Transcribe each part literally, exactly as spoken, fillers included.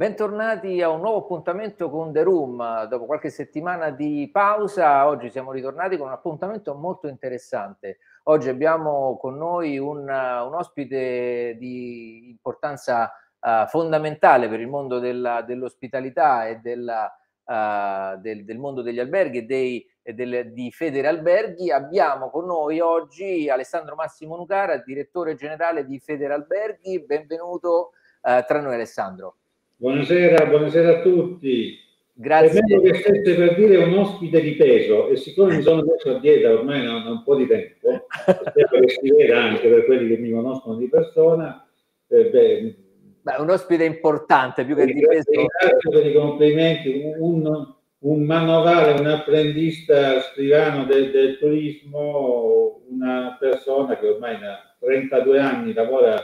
Bentornati a un nuovo appuntamento con The Room. Dopo qualche settimana di pausa, oggi siamo ritornati con un appuntamento molto interessante. Oggi abbiamo con noi un, un ospite di importanza uh, fondamentale per il mondo dell'ospitalità dell e della, uh, del, del mondo degli alberghi e, dei, e del, di Federalberghi. Abbiamo con noi oggi Alessandro Massimo Nucara, direttore generale di Federalberghi. Benvenuto uh, tra noi, Alessandro. Buonasera, buonasera a tutti. Grazie. Credo che stesse per dire un ospite di peso, e siccome mi sono messo a dieta ormai da un po' di tempo, spero che si veda anche per quelli che mi conoscono di persona, eh, beh, beh, un ospite importante più che di peso. Grazie per i complimenti, un, un manovale, un apprendista scrivano del, del turismo, una persona che ormai da trentadue anni lavora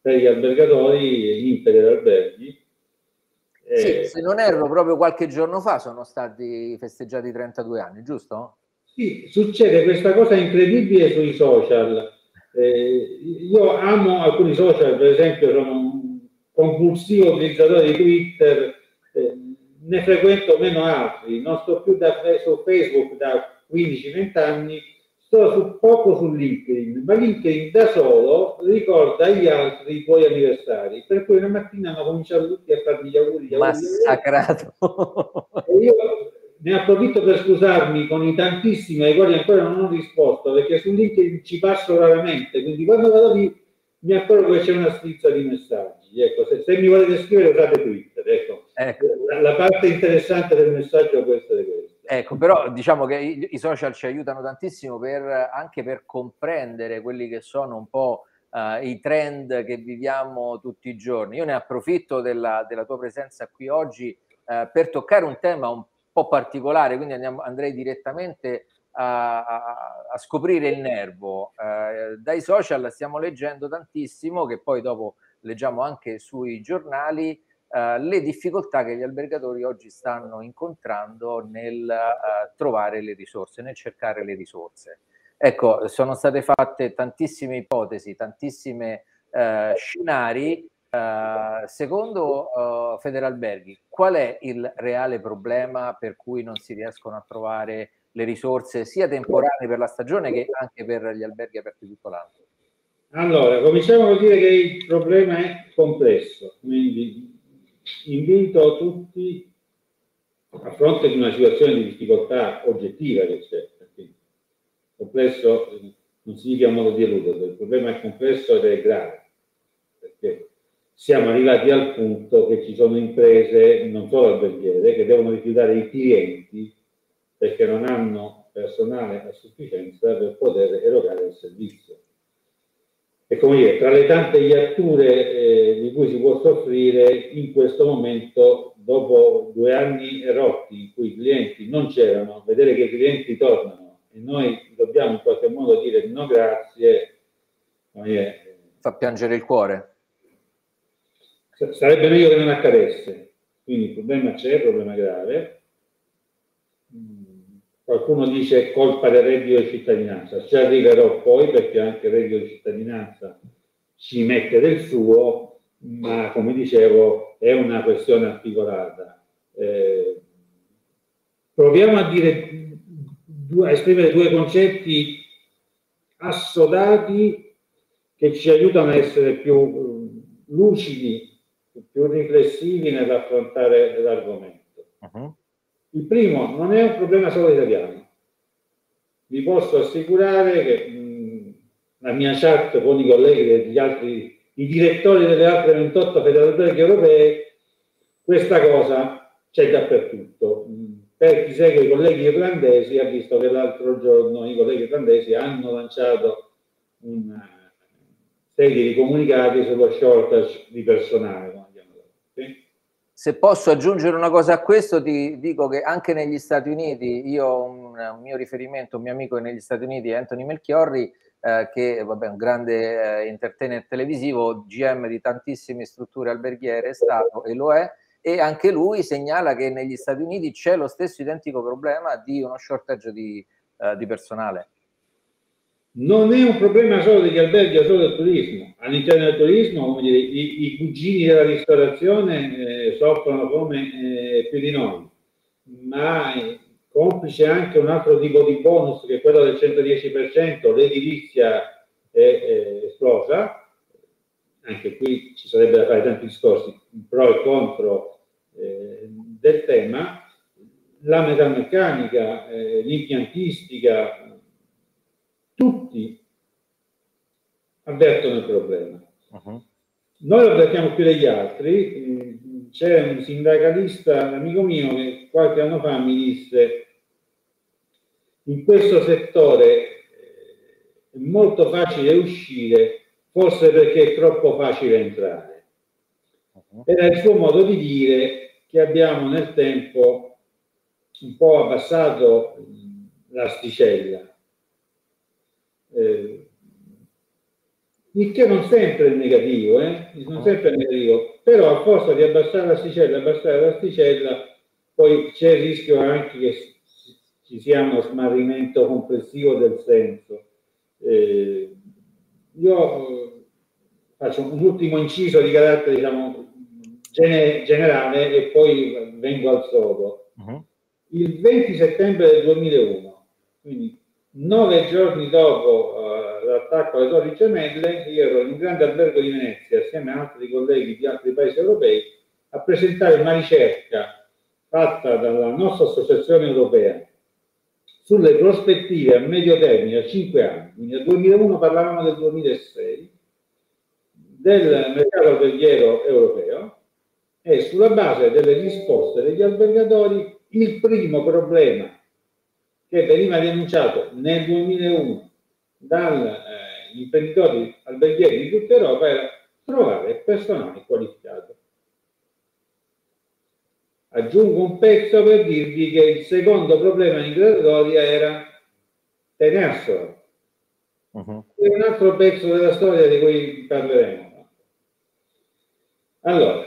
per gli albergatori in Federalberghi. Eh, sì, se non erro, proprio qualche giorno fa sono stati festeggiati i trentadue anni, giusto? Sì, succede questa cosa incredibile sui social. Eh, io amo alcuni social, per esempio sono un compulsivo utilizzatore di Twitter, eh, ne frequento meno altri, non sto più da, su Facebook da quindici venti anni, sto su, poco su LinkedIn, ma LinkedIn da solo ricorda agli altri i tuoi anniversari, per cui una mattina hanno cominciato tutti a farmi gli auguri. Gli auguri Massacrato! E io ne approfitto per scusarmi con i tantissimi ai quali ancora non ho risposto, perché su LinkedIn ci passo raramente, quindi quando vado lì mi accorgo che c'è una strizza di messaggi. Ecco, se, se mi volete scrivere usate Twitter, ecco. Ecco. La, la parte interessante del messaggio può essere questa. Ecco, però diciamo che i, i social ci aiutano tantissimo per, anche per comprendere quelli che sono un po' uh, i trend che viviamo tutti i giorni. Io ne approfitto della, della tua presenza qui oggi uh, per toccare un tema un po' particolare, quindi andiamo, andrei direttamente a, a, a scoprire il nervo. Uh, dai social stiamo leggendo tantissimo, che poi dopo leggiamo anche sui giornali, Uh, le difficoltà che gli albergatori oggi stanno incontrando nel uh, trovare le risorse, nel cercare le risorse. Ecco, sono state fatte tantissime ipotesi, tantissime uh, scenari. Uh, secondo uh, Federalberghi, qual è il reale problema per cui non si riescono a trovare le risorse sia temporanee per la stagione che anche per gli alberghi aperti tutto l'anno? Allora, cominciamo a dire che il problema è complesso, quindi invito tutti, a fronte di una situazione di difficoltà oggettiva che c'è, perché complesso non significa modo di eluderlo, il problema è complesso ed è grave, perché siamo arrivati al punto che ci sono imprese, non solo alberghiere, che devono rifiutare i clienti perché non hanno personale a sufficienza per poter erogare il servizio. E come dire, tra le tante iatture eh, di cui si può soffrire in questo momento, dopo due anni rotti in cui i clienti non c'erano, vedere che i clienti tornano e noi dobbiamo in qualche modo dire no grazie, è, fa piangere il cuore. Sarebbe meglio che non accadesse. Quindi il problema c'è, il problema è grave. Qualcuno dice colpa del reddito di cittadinanza, ci arriverò poi perché anche il reddito di cittadinanza ci mette del suo, ma come dicevo è una questione articolata. Eh, proviamo a, dire, a esprimere due concetti assodati che ci aiutano a essere più lucidi, più riflessivi nell'affrontare l'argomento. Uh-huh. Il primo non è un problema solo italiano. Vi posso assicurare che mh, la mia chat con i colleghi degli altri, i direttori delle altre ventotto federalberghi europee, questa cosa c'è dappertutto. Mh, per chi segue i colleghi irlandesi ha visto che l'altro giorno i colleghi irlandesi hanno lanciato una serie di comunicati sullo shortage di personale. Se posso aggiungere una cosa a questo, ti dico che anche negli Stati Uniti, io ho un, un mio riferimento, un mio amico negli Stati Uniti è Anthony Melchiorri, eh, che vabbè, è un grande eh, entertainer televisivo, G M di tantissime strutture alberghiere, è stato e lo è, e anche lui segnala che negli Stati Uniti c'è lo stesso identico problema di uno shortage di, eh, di personale. non è un problema solo degli alberghi o solo del turismo. All'interno del turismo, come dire, i, i cugini della ristorazione eh, soffrono come eh, più di noi, ma eh, complice anche un altro tipo di bonus che è quello del centodieci per cento, l'edilizia è, è esplosa. Anche qui ci sarebbe da fare tanti discorsi pro e contro eh, del tema. La metalmeccanica, eh, l'impiantistica, tutti avvertono il problema. Uh-huh. Noi lo avvertiamo più degli altri. C'è un sindacalista, un amico mio, che qualche anno fa mi disse: in questo settore è molto facile uscire, forse perché è troppo facile entrare. Uh-huh. Era il suo modo di dire, che abbiamo nel tempo un po' abbassato l'asticella. Eh, il che non sempre è negativo, eh? non sempre è negativo, però a forza di abbassare l'asticella, abbassare l'asticella, poi c'è il rischio anche che ci sia uno smarrimento complessivo del senso. Eh, io faccio un ultimo inciso di carattere, diciamo, gene- generale e poi vengo al sodo. Uh-huh. Il venti settembre del duemilauno, quindi nove giorni dopo uh, l'attacco alle Torri Gemelle, io ero in un grande albergo di Venezia assieme a altri colleghi di altri paesi europei a presentare una ricerca fatta dalla nostra associazione europea sulle prospettive a medio termine, a cinque anni, quindi nel duemilauno parlavamo del duemilasei, del mercato alberghiero europeo, e sulla base delle risposte degli albergatori il primo problema che veniva denunciato nel duemilauno dagli eh, imprenditori alberghieri di tutta Europa era trovare personale qualificato. Aggiungo un pezzo per dirvi che il secondo problema in graduatoria era tenerselo. Uh-huh. È un altro pezzo della storia di cui parleremo. Allora,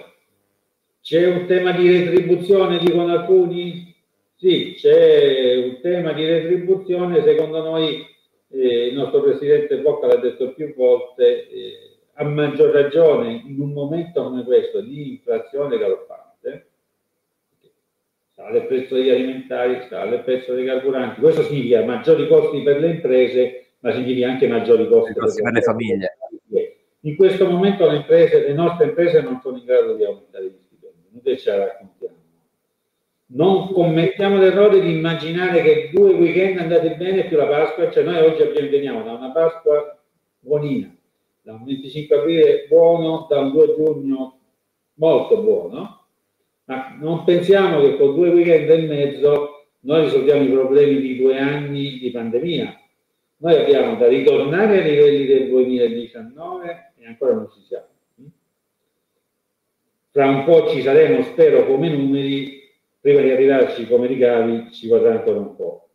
c'è un tema di retribuzione, dicono alcuni. Sì, c'è un tema di retribuzione. Secondo noi, eh, il nostro presidente Bocca l'ha detto più volte, eh, a maggior ragione in un momento come questo di inflazione galoppante, sale il prezzo degli alimentari, sale il prezzo dei carburanti. Questo significa maggiori costi per le imprese, ma significa anche maggiori costi per, per le famiglie. In questo momento le imprese, le nostre imprese non sono in grado di aumentare gli stipendi, invece ce la raccontiamo. Non commettiamo l'errore di immaginare che due weekend andate bene più la Pasqua, cioè noi oggi veniamo da una Pasqua buonina, da un venticinque aprile buono, da un due giugno molto buono, ma non pensiamo che con due weekend e mezzo noi risolviamo i problemi di due anni di pandemia. Noi abbiamo da ritornare ai livelli del duemiladiciannove e ancora non ci siamo. Tra un po' ci saremo, spero, come numeri. Prima di arrivarci come ricavi ci vorrà ancora un po',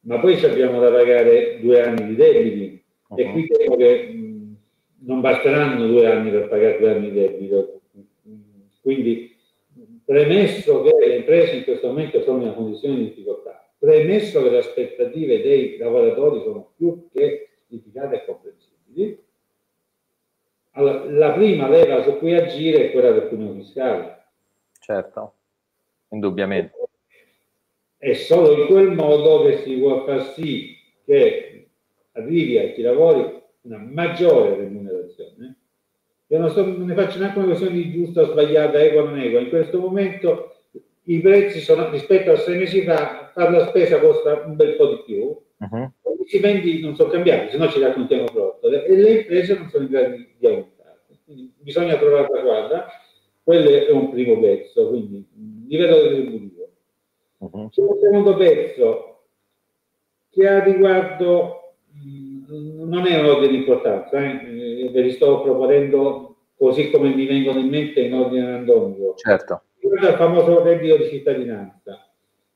ma poi ci abbiamo da pagare due anni di debiti. Uh-huh. E qui credo che mh, non basteranno due anni per pagare due anni di debito. Quindi, premesso che le imprese in questo momento sono in una condizione di difficoltà, premesso che le aspettative dei lavoratori sono più che giustificate e comprensibili, allora, la prima leva su cui agire è quella del cuneo fiscale. Certo. Indubbiamente. È solo in quel modo che si può far sì che arrivi a chi lavori una maggiore remunerazione. Io non, so, non ne faccio neanche una questione di giusta o sbagliata, equa o non equa. In questo momento i prezzi sono, rispetto a sei mesi fa, fare la spesa costa un bel po' di più, uh-huh. I stipendi non sono cambiati, se no ci raccontiamo trottole, e le imprese non sono in grado di aumentare. Quindi bisogna trovare la quadra. Quello è un primo pezzo, quindi livello retributivo. Uh-huh. C'è un secondo pezzo che ha riguardo, mh, non è un ordine di importanza, eh, ve li sto proponendo così come mi vengono in mente in ordine randomico. Certo. Il famoso reddito di cittadinanza.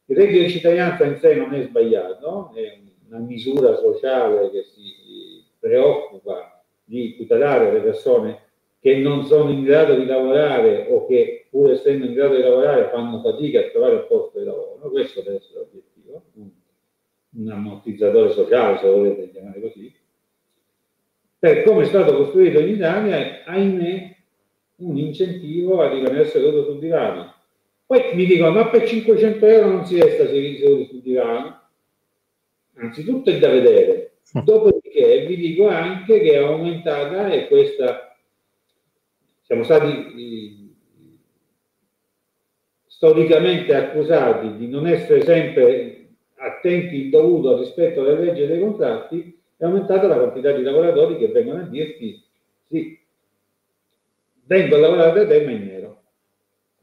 Il reddito di cittadinanza in sé non è sbagliato, è una misura sociale che si preoccupa di tutelare le persone che non sono in grado di lavorare o che, pur essendo in grado di lavorare, fanno fatica a trovare un posto di lavoro. Questo deve essere l'obiettivo, un ammortizzatore sociale, se volete chiamare così. per come è stato costruito in Italia è, ahimè, un incentivo a rimanere seduto sul divano. Poi mi dicono, ma per cinquecento euro non si resta seduto sul divano? Anzitutto è da vedere. Dopodiché vi dico anche che è aumentata, e questa, siamo stati eh, storicamente accusati di non essere sempre attenti il dovuto rispetto alle leggi e dei contratti, è aumentata la quantità di lavoratori che vengono a dirti sì, vengo a lavorare da te ma in nero.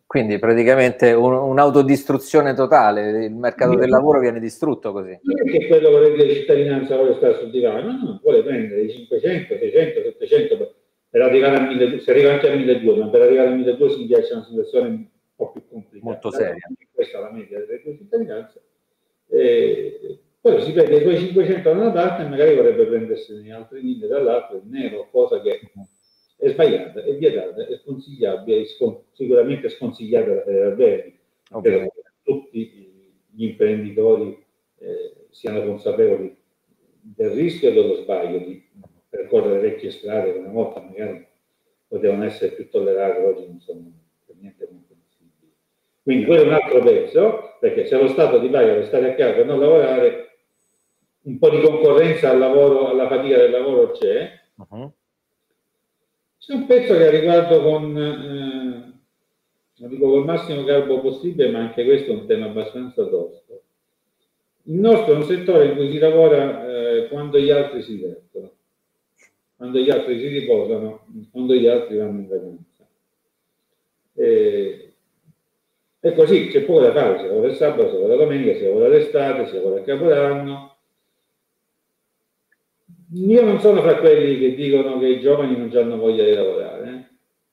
Quindi praticamente un'autodistruzione totale, il mercato del lavoro viene distrutto così. Non è che quello con la cittadinanza vuole stare sul divano, no, no, vuole prendere i cinquecento, seicento, settecento, per arrivare a milleduecento, si arriva anche a milleduecento, ma per arrivare a milleduecento si piace una situazione un po' più complicata. Molto seria. Questa è la media delle due cittadinanze. E poi si prende i suoi cinquecento da una parte e magari vorrebbe prendersene altri mille dall'altra, il nero, cosa che è sbagliata, è vietata, è sconsigliabile, è scon sicuramente sconsigliata da Federalberghi, okay. Tutti gli imprenditori eh, siano consapevoli del rischio e dello sbaglio di percorrere vecchie strade che una volta magari potevano essere più tollerate, oggi non sono per niente comprensibili. Quindi quello è un altro pezzo, perché se lo Stato ti paga per stare a casa per non lavorare, un po' di concorrenza al lavoro, alla fatica del lavoro c'è. Uh-huh. C'è un pezzo che ha riguardo con, eh, lo dico col massimo garbo possibile, ma anche questo è un tema abbastanza tosto. Il nostro è un settore in cui si lavora eh, quando gli altri si divertono, quando gli altri si riposano, quando gli altri vanno in vacanza. E, e così c'è poco da fare, si lavora il sabato, si lavora la domenica, si lavora l'estate, si lavora il capodanno. Io non sono fra quelli che dicono che i giovani non hanno voglia di lavorare,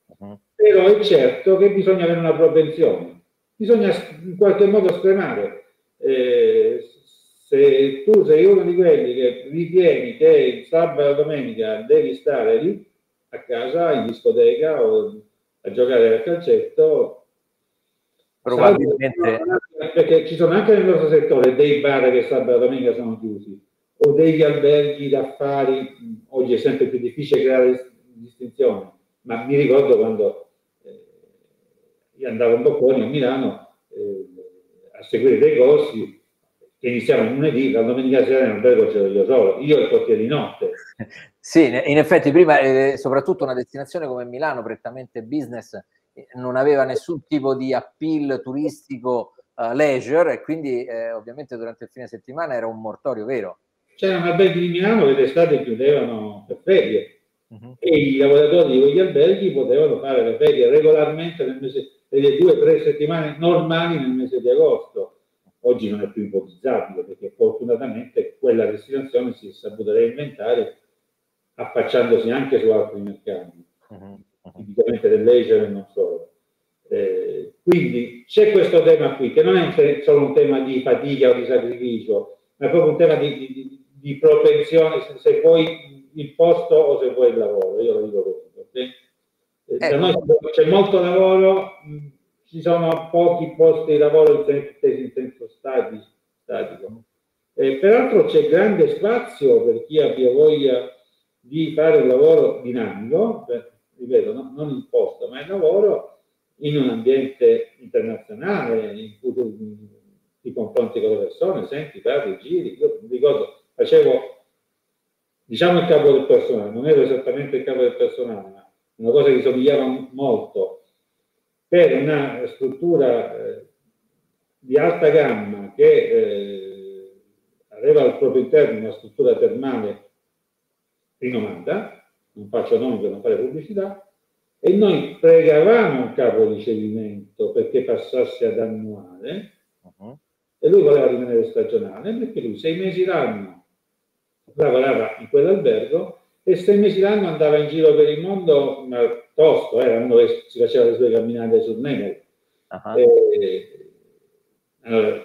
eh? Uh-huh. Però è certo che bisogna avere una propensione, bisogna in qualche modo stremare. Eh, se tu sei uno di quelli che ritieni che il sabato e la domenica devi stare lì a casa, in discoteca o a giocare a calcetto, probabilmente perché ci sono anche nel nostro settore dei bar che sabato e domenica sono chiusi, o degli alberghi d'affari. Oggi è sempre più difficile creare distinzioni, ma mi ricordo quando eh, andavo in Bocconi a Milano eh, a seguire dei corsi che iniziavano lunedì, la domenica sera in albergo c'ero io solo, io e il portiere di notte. Sì, in effetti prima, eh, soprattutto una destinazione come Milano, prettamente business, non aveva nessun tipo di appeal turistico eh, leisure, e quindi eh, ovviamente durante il fine settimana era un mortorio vero. C'erano alberghi di Milano che d'estate chiudevano per ferie, uh-huh. E i lavoratori di quegli alberghi potevano fare le ferie regolarmente nel mese, nelle due o tre settimane normali nel mese di agosto. Oggi non è più ipotizzabile, perché fortunatamente quella destinazione si è saputa reinventare, affacciandosi anche su altri mercati, uh-huh. Uh-huh. Tipicamente del leisure e non solo. Eh, quindi c'è questo tema qui, che non è solo un tema di fatica o di sacrificio, ma è proprio un tema di, di, di di propensione, se, se vuoi il posto o se vuoi il lavoro, io lo dico così, perché eh, da noi c'è molto lavoro, mh, ci sono pochi posti di lavoro intesi in senso stati, statico. Eh, peraltro c'è grande spazio per chi abbia voglia di fare un lavoro dinamico, per, ripeto, no, non il posto, ma il lavoro in un ambiente internazionale, in cui tu ti confronti con le persone, senti, parli, giri. Io mi ricordo, facevo, diciamo, il capo del personale, non ero esattamente il capo del personale, ma una cosa che somigliava molto, per una struttura eh, di alta gamma che eh, aveva al proprio interno una struttura termale rinomata, non faccio nomi per non fare pubblicità, e noi pregavamo un capo ricevimento perché passasse ad annuale, uh-huh. E lui voleva rimanere stagionale, perché lui sei mesi l'anno lavorava in quell'albergo e sei mesi l'anno andava in giro per il mondo, ma tosto, eh, si faceva le sue camminate sul Negev. Uh-huh. E, allora,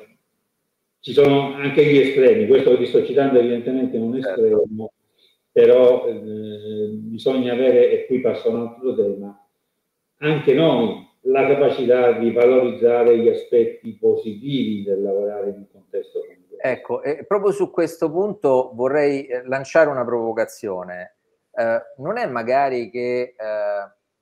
ci sono anche gli estremi, questo che vi sto citando evidentemente è un estremo, certo. Però eh, bisogna avere, e qui passa un altro tema, anche noi la capacità di valorizzare gli aspetti positivi del lavorare in un contesto come questo. Ecco, e proprio su questo punto vorrei lanciare una provocazione. eh, non è magari che eh,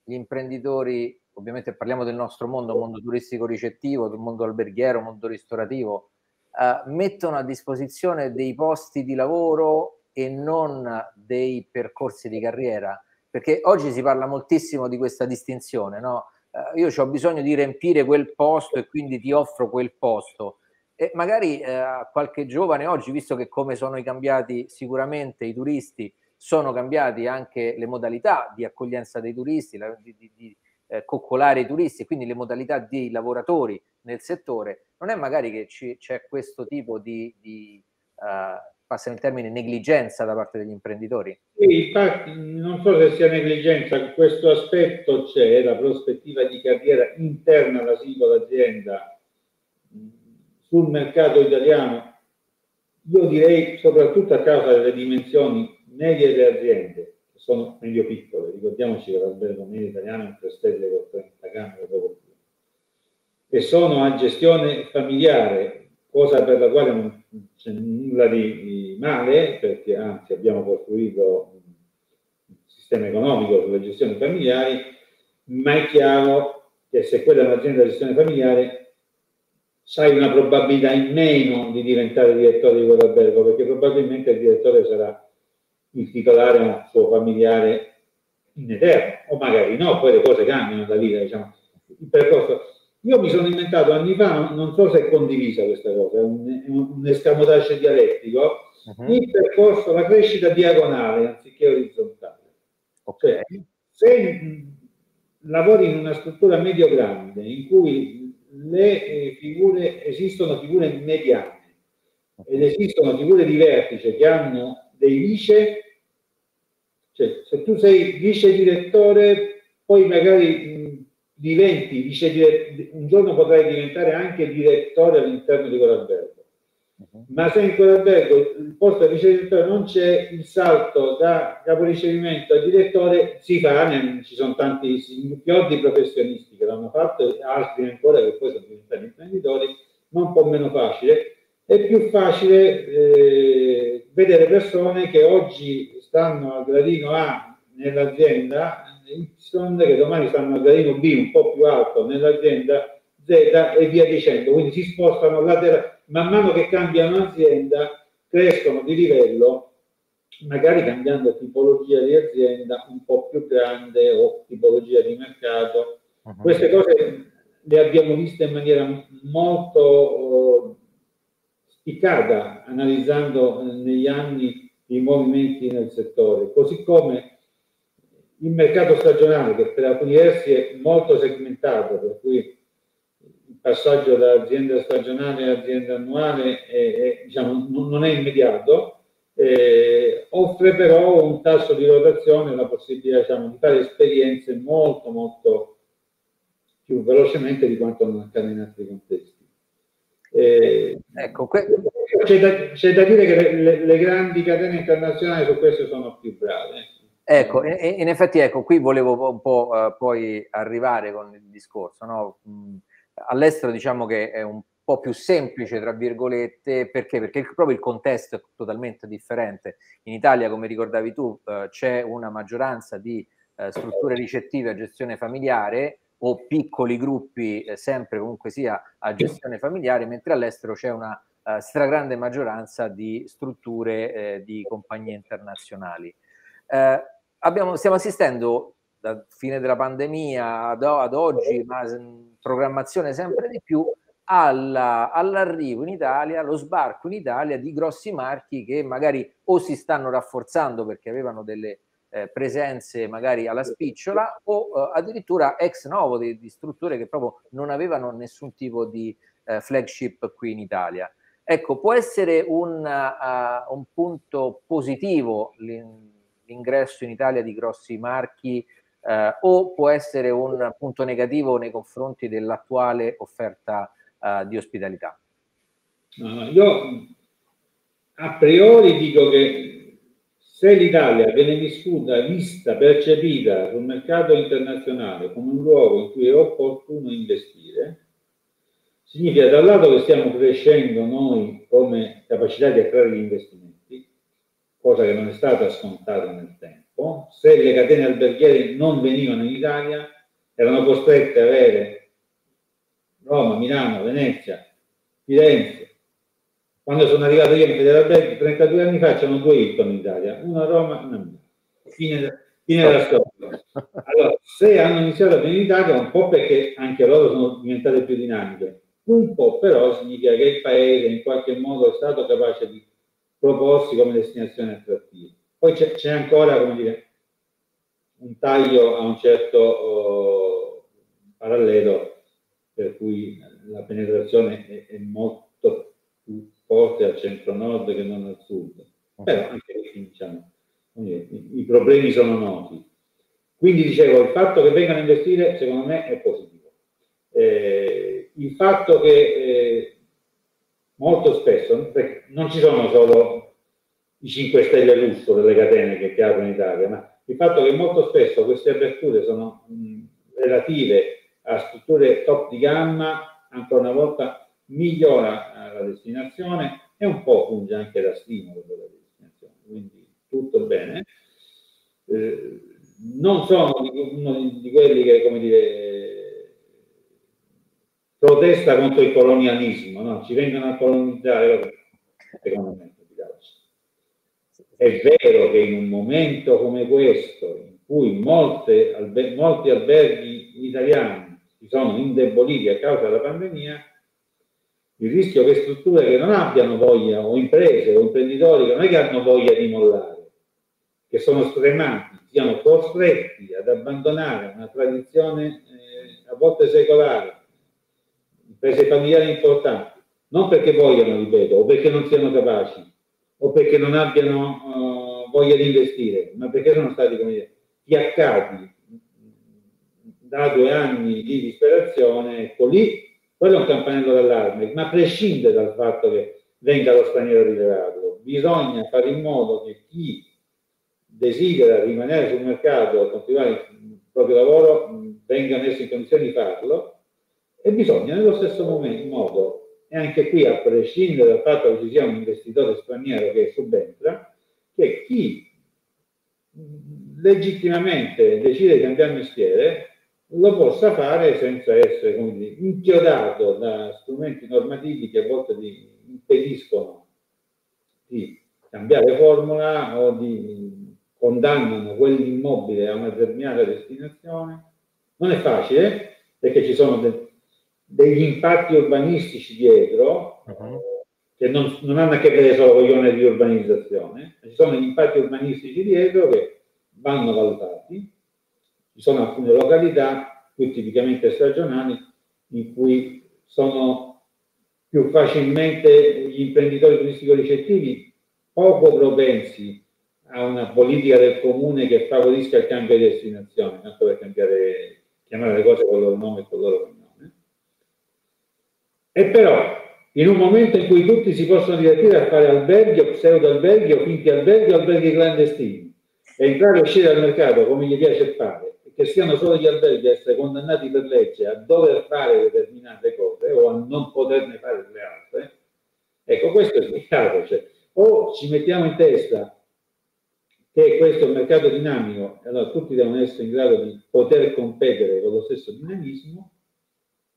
gli imprenditori, ovviamente parliamo del nostro mondo, mondo turistico ricettivo, del mondo alberghiero, mondo ristorativo, eh, mettono a disposizione dei posti di lavoro e non dei percorsi di carriera, perché oggi si parla moltissimo di questa distinzione, no? Eh, io ho bisogno di riempire quel posto e quindi ti offro quel posto. E magari eh, qualche giovane oggi, visto che come sono i cambiati sicuramente i turisti, sono cambiati anche le modalità di accoglienza dei turisti, la, di, di, di eh, coccolare i turisti, quindi le modalità dei lavoratori nel settore, non è magari che c'è questo tipo di, di eh, passano il termine, negligenza da parte degli imprenditori? Sì, infatti, non so se sia negligenza, questo aspetto c'è, la prospettiva di carriera interna alla singola azienda sul mercato italiano, io direi soprattutto a causa delle dimensioni medie delle aziende, che sono medio piccole, ricordiamoci che l'albergo medio italiano è un tre stelle con trenta camere poco più, e sono a gestione familiare, cosa per la quale non c'è nulla di, di male, perché anzi abbiamo costruito un sistema economico sulle gestioni familiari, ma è chiaro che se quella è un'azienda di gestione familiare sai una probabilità in meno di diventare direttore di quell'albergo, perché probabilmente il direttore sarà il titolare o suo familiare in eterno, o magari no, poi le cose cambiano nella vita, diciamo, il percorso. Io mi sono inventato anni fa, non so se è condivisa questa cosa, è un, un escamotage dialettico, uh-huh. il percorso, la crescita diagonale anziché orizzontale. Okay. Cioè, se lavori in una struttura medio-grande, in cui le figure, esistono figure mediane ed esistono figure di vertice che hanno dei vice, cioè se tu sei vice direttore poi magari mh, diventi vice direttore, un giorno potrai diventare anche direttore all'interno di quell'albergo, uh-huh. ma se in quell'albergo il posto di vice direttore non c'è, il salto da caporicevimento a direttore si fa, ne, ci sono tanti fiordi professionisti che l'hanno fatto e altri ancora che poi sono diventati imprenditori, ma un po' meno facile. È più facile eh, vedere persone che oggi stanno al gradino A nell'azienda Y, che domani stanno al gradino B un po' più alto nell'azienda Z e via dicendo, quindi si spostano lateralmente, man mano che cambiano azienda crescono di livello, magari cambiando tipologia di azienda un po' più grande o tipologia di mercato. Queste cose le abbiamo viste in maniera molto eh, spiccata, analizzando eh, negli anni i movimenti nel settore, così come il mercato stagionale, che per alcuni versi è molto segmentato, per cui il passaggio da azienda stagionale a azienda annuale è, è, diciamo, non è immediato, eh, offre però un tasso di rotazione, la possibilità, diciamo, di fare esperienze molto molto più velocemente di quanto non accade in altri contesti. Eh, ecco, que... c'è, da, c'è da dire che le, le, le grandi catene internazionali su questo sono più brave. Ecco, in, in effetti, ecco, qui volevo un po' uh, poi arrivare con il discorso, no? All'estero diciamo che è un po' più semplice, tra virgolette, perché? Perché proprio il contesto è totalmente differente. In Italia, come ricordavi tu, uh, c'è una maggioranza di uh, strutture ricettive a gestione familiare, o piccoli gruppi, eh, sempre comunque sia a gestione familiare, mentre all'estero c'è una eh, stragrande maggioranza di strutture eh, di compagnie internazionali. Eh, abbiamo, stiamo assistendo dalla fine della pandemia ad, ad oggi, ma in programmazione sempre di più, alla, all'arrivo in Italia, allo sbarco in Italia di grossi marchi che magari o si stanno rafforzando perché avevano delle Eh, presenze magari alla spicciola o eh, addirittura ex novo di, di strutture che proprio non avevano nessun tipo di eh, flagship qui in Italia. Ecco, può essere un, uh, un punto positivo l'ingresso in Italia di grossi marchi eh, o può essere un punto negativo nei confronti dell'attuale offerta uh, di ospitalità? No, io a priori dico che se l'Italia viene vissuta, vista, percepita sul mercato internazionale come un luogo in cui è opportuno investire, significa da un lato che stiamo crescendo noi come capacità di attrarre gli investimenti, cosa che non è stata scontata nel tempo, tempo, se le catene alberghiere non venivano in Italia, erano costrette a avere Roma, Milano, Venezia, Firenze. Quando sono arrivato io in Federalberghi trentadue anni fa, c'erano due Hilton in Italia, una a Roma e una a Milano. Fine, fine della storia. Allora, se hanno iniziato a venire in Italia, un po' perché anche loro sono diventate più dinamiche, un po' però significa che il paese in qualche modo è stato capace di proporsi come destinazione attrattiva. Poi c'è ancora, come dire, un taglio a un certo oh, parallelo, per cui la penetrazione è, è molto più forte al centro-nord che non al sud. Però anche qui, diciamo, i problemi sono noti. Quindi dicevo, il fatto che vengano a investire, secondo me, è positivo. Eh, il fatto che eh, molto spesso, non ci sono solo i cinque stelle lusso delle catene che, che aprono in Italia, ma il fatto che molto spesso queste aperture sono mh, relative a strutture top di gamma, ancora una volta migliora la destinazione e un po' funge anche da stimolo per la destinazione. Quindi tutto bene. Eh, non sono uno di quelli che, come dire, protesta contro il colonialismo, no? Ci vengono a colonizzare, secondo me. È vero che in un momento come questo, in cui molte, alber- molti alberghi italiani si sono indeboliti a causa della pandemia, il rischio che strutture che non abbiano voglia, o imprese o imprenditori che non è che hanno voglia di mollare, che sono stremati, siano costretti ad abbandonare una tradizione eh, a volte secolare, imprese familiari importanti, non perché vogliano, ripeto, o perché non siano capaci, o perché non abbiano uh, voglia di investire, ma perché sono stati, come dire, fiaccati da due anni di disperazione. Ecco, lì quello è un campanello d'allarme, ma prescinde dal fatto che venga lo straniero a rilevarlo. Bisogna fare in modo che chi desidera rimanere sul mercato e continuare il proprio lavoro venga messo in condizione di farlo, e bisogna nello stesso momento, in modo, e anche qui a prescindere dal fatto che ci sia un investitore straniero che subentra, che chi legittimamente decide di cambiare mestiere lo possa fare senza essere, come dire, inchiodato da strumenti normativi che a volte ti impediscono di cambiare formula o di condannano quell'immobile a una determinata destinazione. Non è facile, perché ci sono de- degli impatti urbanistici dietro, uh-huh. che non, non hanno a che vedere solo con gli oneri di urbanizzazione, ci sono gli impatti urbanistici dietro che vanno valutati. Ci sono alcune località, più tipicamente stagionali, in cui sono più facilmente gli imprenditori turistico-ricettivi poco propensi a una politica del comune che favorisca il cambio di destinazione, tanto per cambiare, chiamare le cose con il loro nome e con il loro cognome. E però, in un momento in cui tutti si possono divertire a fare alberghi, pseudo alberghi, o finti alberghi, alberghi clandestini, e entrare e uscire dal mercato come gli piace fare, che siano solo gli alberghi a essere condannati per legge a dover fare determinate cose o a non poterne fare le altre, ecco, questo è il mercato. Cioè, o ci mettiamo in testa che questo è un mercato dinamico, e allora tutti devono essere in grado di poter competere con lo stesso dinamismo.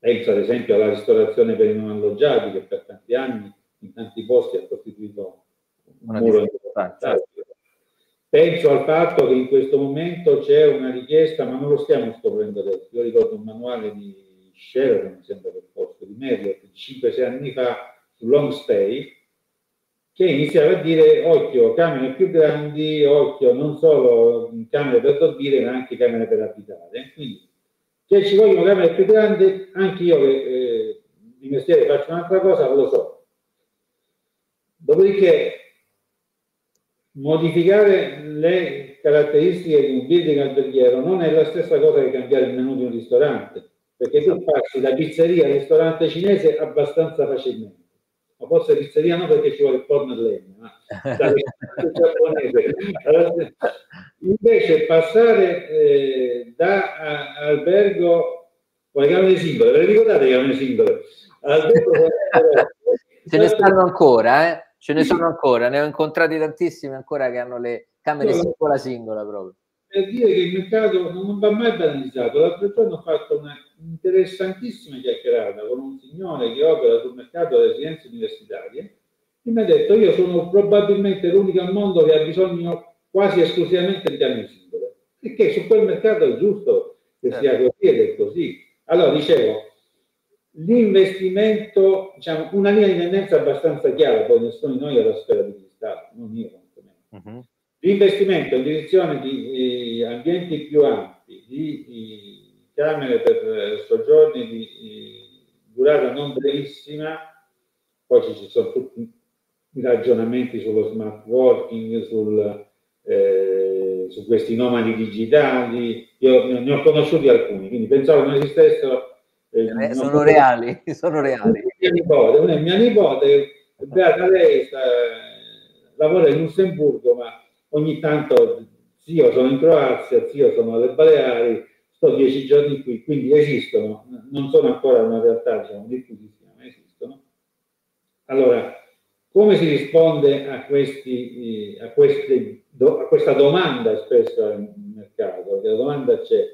Penso ad esempio alla ristorazione per i non alloggiati, che per tanti anni in tanti posti ha costituito un muro importante. Penso al fatto che in questo momento c'è una richiesta, ma non lo stiamo scoprendo adesso. Io ricordo un manuale di Scherer, mi sembra che fosse di Marriott, cinque sei anni fa, su long stay, che iniziava a dire: occhio, camere più grandi, occhio, non solo camere per dormire, ma anche camere per abitare. Quindi, se ci vogliono camere più grandi, anche io che eh, di mestiere faccio un'altra cosa, lo so. Dopodiché, modificare le caratteristiche di un building alberghiero non è la stessa cosa che cambiare il menù di un ristorante, perché tu passi da pizzeria al ristorante cinese abbastanza facilmente. Ma forse pizzeria no, perché ci vuole il forno e legno, ma dal ristorante giapponese. Allora, invece passare eh, da a, albergo con le camere singole, ve le ricordate le camere singole? Albergo, ce ne stanno ancora, eh? ce ne sono ancora, ne ho incontrati tantissimi ancora che hanno le, camere singola singola proprio. Per dire che il mercato non va mai banalizzato. L'altro giorno ho fatto una interessantissima chiacchierata con un signore che opera sul mercato delle residenze universitarie e mi ha detto: io sono probabilmente l'unico al mondo che ha bisogno quasi esclusivamente di camere singole, perché su quel mercato è giusto che eh. sia così ed è così. Allora, dicevo, l'investimento, diciamo, una linea di tendenza abbastanza chiara, poi nessuno di noi è la sfera di cristallo, non io quantomeno. Uh-huh. L'investimento in direzione di, di ambienti più ampi, di, di camere per soggiorni di, di durata non brevissima, poi ci sono tutti i ragionamenti sullo smart working, sul, eh, su questi nomadi digitali. Io ne ho conosciuti alcuni, quindi pensavo non esistessero. Eh, sono non... reali, sono reali. Una è mia nipote, una è mia nipote, beata lei, sta, lavora in Lussemburgo, ma ogni tanto, zio sono in Croazia, zio sono alle Baleari, sto dieci giorni qui, quindi esistono, non sono ancora una realtà, diciamo, diffusissima, ma esistono. Allora, come si risponde a, questi, a, queste, a questa domanda spesso al mercato? Perché la domanda c'è,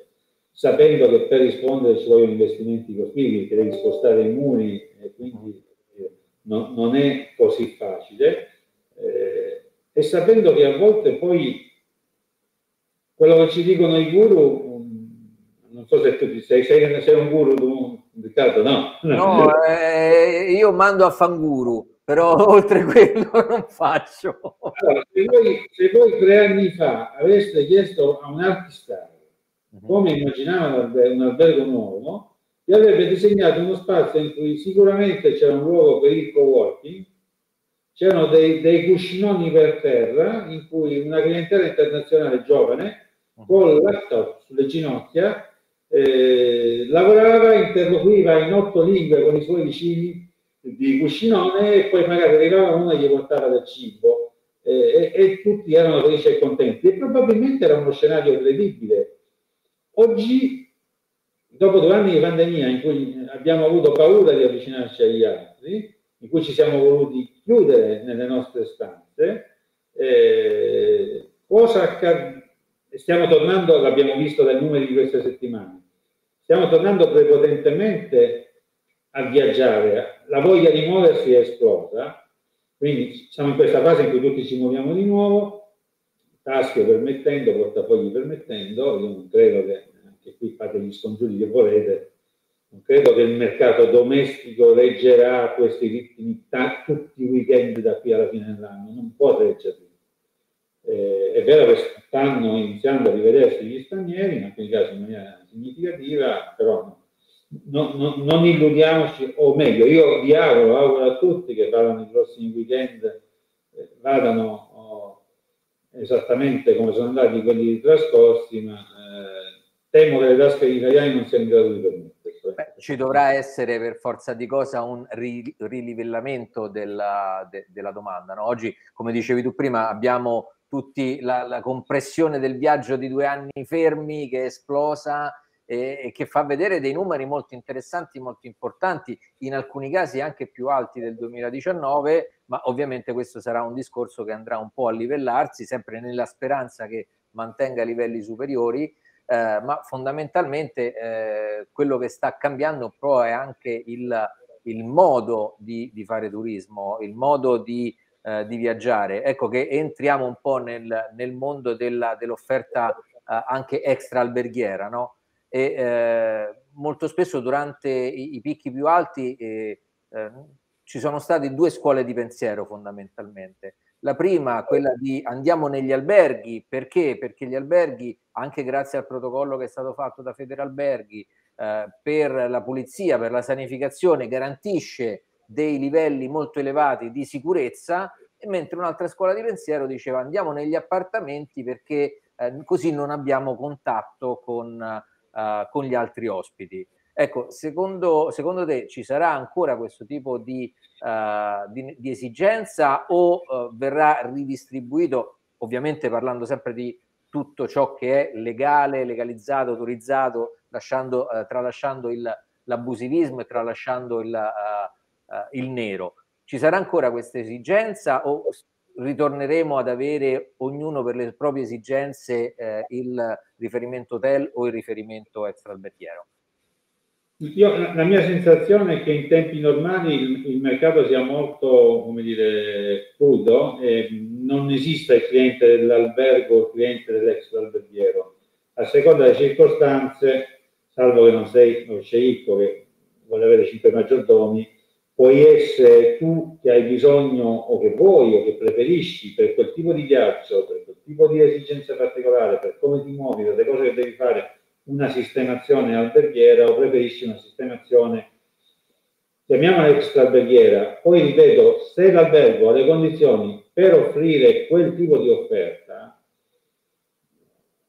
sapendo che per rispondere ci vogliono investimenti cospicui, che devi spostare i muri, e quindi no, non è così facile. Eh, E sapendo che a volte poi quello che ci dicono i guru, non so se tu sei, sei, sei un guru, tu, Riccardo, no? No, eh, io mando a fanguru, però oltre quello non faccio. Allora, se, voi, se voi tre anni fa aveste chiesto a un artista come immaginava un albergo nuovo, vi avrebbe disegnato uno spazio in cui sicuramente c'era un luogo per il co-working, c'erano dei, dei cuscinoni per terra in cui una clientela internazionale giovane con il laptop sulle ginocchia eh, lavorava, interloquiva in otto lingue con i suoi vicini di cuscinone e poi magari arrivava uno e gli portava del cibo eh, e, e tutti erano felici e contenti e probabilmente era uno scenario credibile. Oggi, dopo due anni di pandemia in cui abbiamo avuto paura di avvicinarci agli altri, in cui ci siamo voluti chiudere nelle nostre stanze, eh, cosa accade? Stiamo tornando, l'abbiamo visto dai numeri di queste settimane, stiamo tornando prepotentemente a viaggiare, la voglia di muoversi è esplosa, quindi siamo in questa fase in cui tutti ci muoviamo di nuovo, tasche permettendo, portafogli permettendo, io non credo che, anche qui fate gli scongiuri che volete, non credo che il mercato domestico reggerà questi ritmi tutti i weekend da qui alla fine dell'anno, non può reggerli. Eh, è vero che stanno iniziando a rivedersi gli stranieri, in alcuni casi in maniera significativa, però no, no, non illudiamoci, o meglio, io vi auguro, auguro a tutti che vadano i prossimi weekend, eh, vadano oh, esattamente come sono andati quelli trascorsi, ma eh, temo che le tasche degli italiani non siano in grado di permettere. Beh, ci dovrà essere per forza di cosa un ri- rilivellamento della, de- della domanda, no? Oggi, come dicevi tu prima, abbiamo tutti la, la compressione del viaggio di due anni fermi che è esplosa e, e che fa vedere dei numeri molto interessanti, molto importanti, in alcuni casi anche più alti del duemiladiciannove, ma ovviamente questo sarà un discorso che andrà un po' a livellarsi, sempre nella speranza che mantenga livelli superiori. Eh, ma fondamentalmente eh, quello che sta cambiando però è anche il, il modo di, di fare turismo, il modo di, eh, di viaggiare. Ecco che entriamo un po' nel, nel mondo della, dell'offerta eh, anche extra alberghiera, no? E eh, molto spesso durante i, i picchi più alti eh, eh, ci sono state due scuole di pensiero fondamentalmente. La prima, quella di andiamo negli alberghi, perché? Perché gli alberghi, anche grazie al protocollo che è stato fatto da Federalberghi, eh, per la pulizia, per la sanificazione, garantisce dei livelli molto elevati di sicurezza, mentre un'altra scuola di pensiero diceva andiamo negli appartamenti perché eh, così non abbiamo contatto con, eh, con gli altri ospiti. Ecco, secondo, secondo te ci sarà ancora questo tipo di, uh, di, di esigenza o uh, verrà ridistribuito, ovviamente parlando sempre di tutto ciò che è legale, legalizzato, autorizzato, lasciando, uh, tralasciando il, l'abusivismo e tralasciando il, uh, uh, il nero. Ci sarà ancora questa esigenza o ritorneremo ad avere ognuno per le proprie esigenze eh, il riferimento hotel o il riferimento extraalberghiero? Io, la mia sensazione è che in tempi normali il, il mercato sia molto, come dire, crudo e non esista il cliente dell'albergo o il cliente dell'extraalberghiero. A seconda delle circostanze, salvo che non sei lo sceicco che vuole avere cinque maggiordomi, puoi essere tu che hai bisogno o che vuoi o che preferisci per quel tipo di viaggio, per quel tipo di esigenza particolare, per come ti muovi, per le cose che devi fare, una sistemazione alberghiera o preferisci una sistemazione, chiamiamola extraalberghiera. Poi ripeto, se l'albergo ha le condizioni per offrire quel tipo di offerta,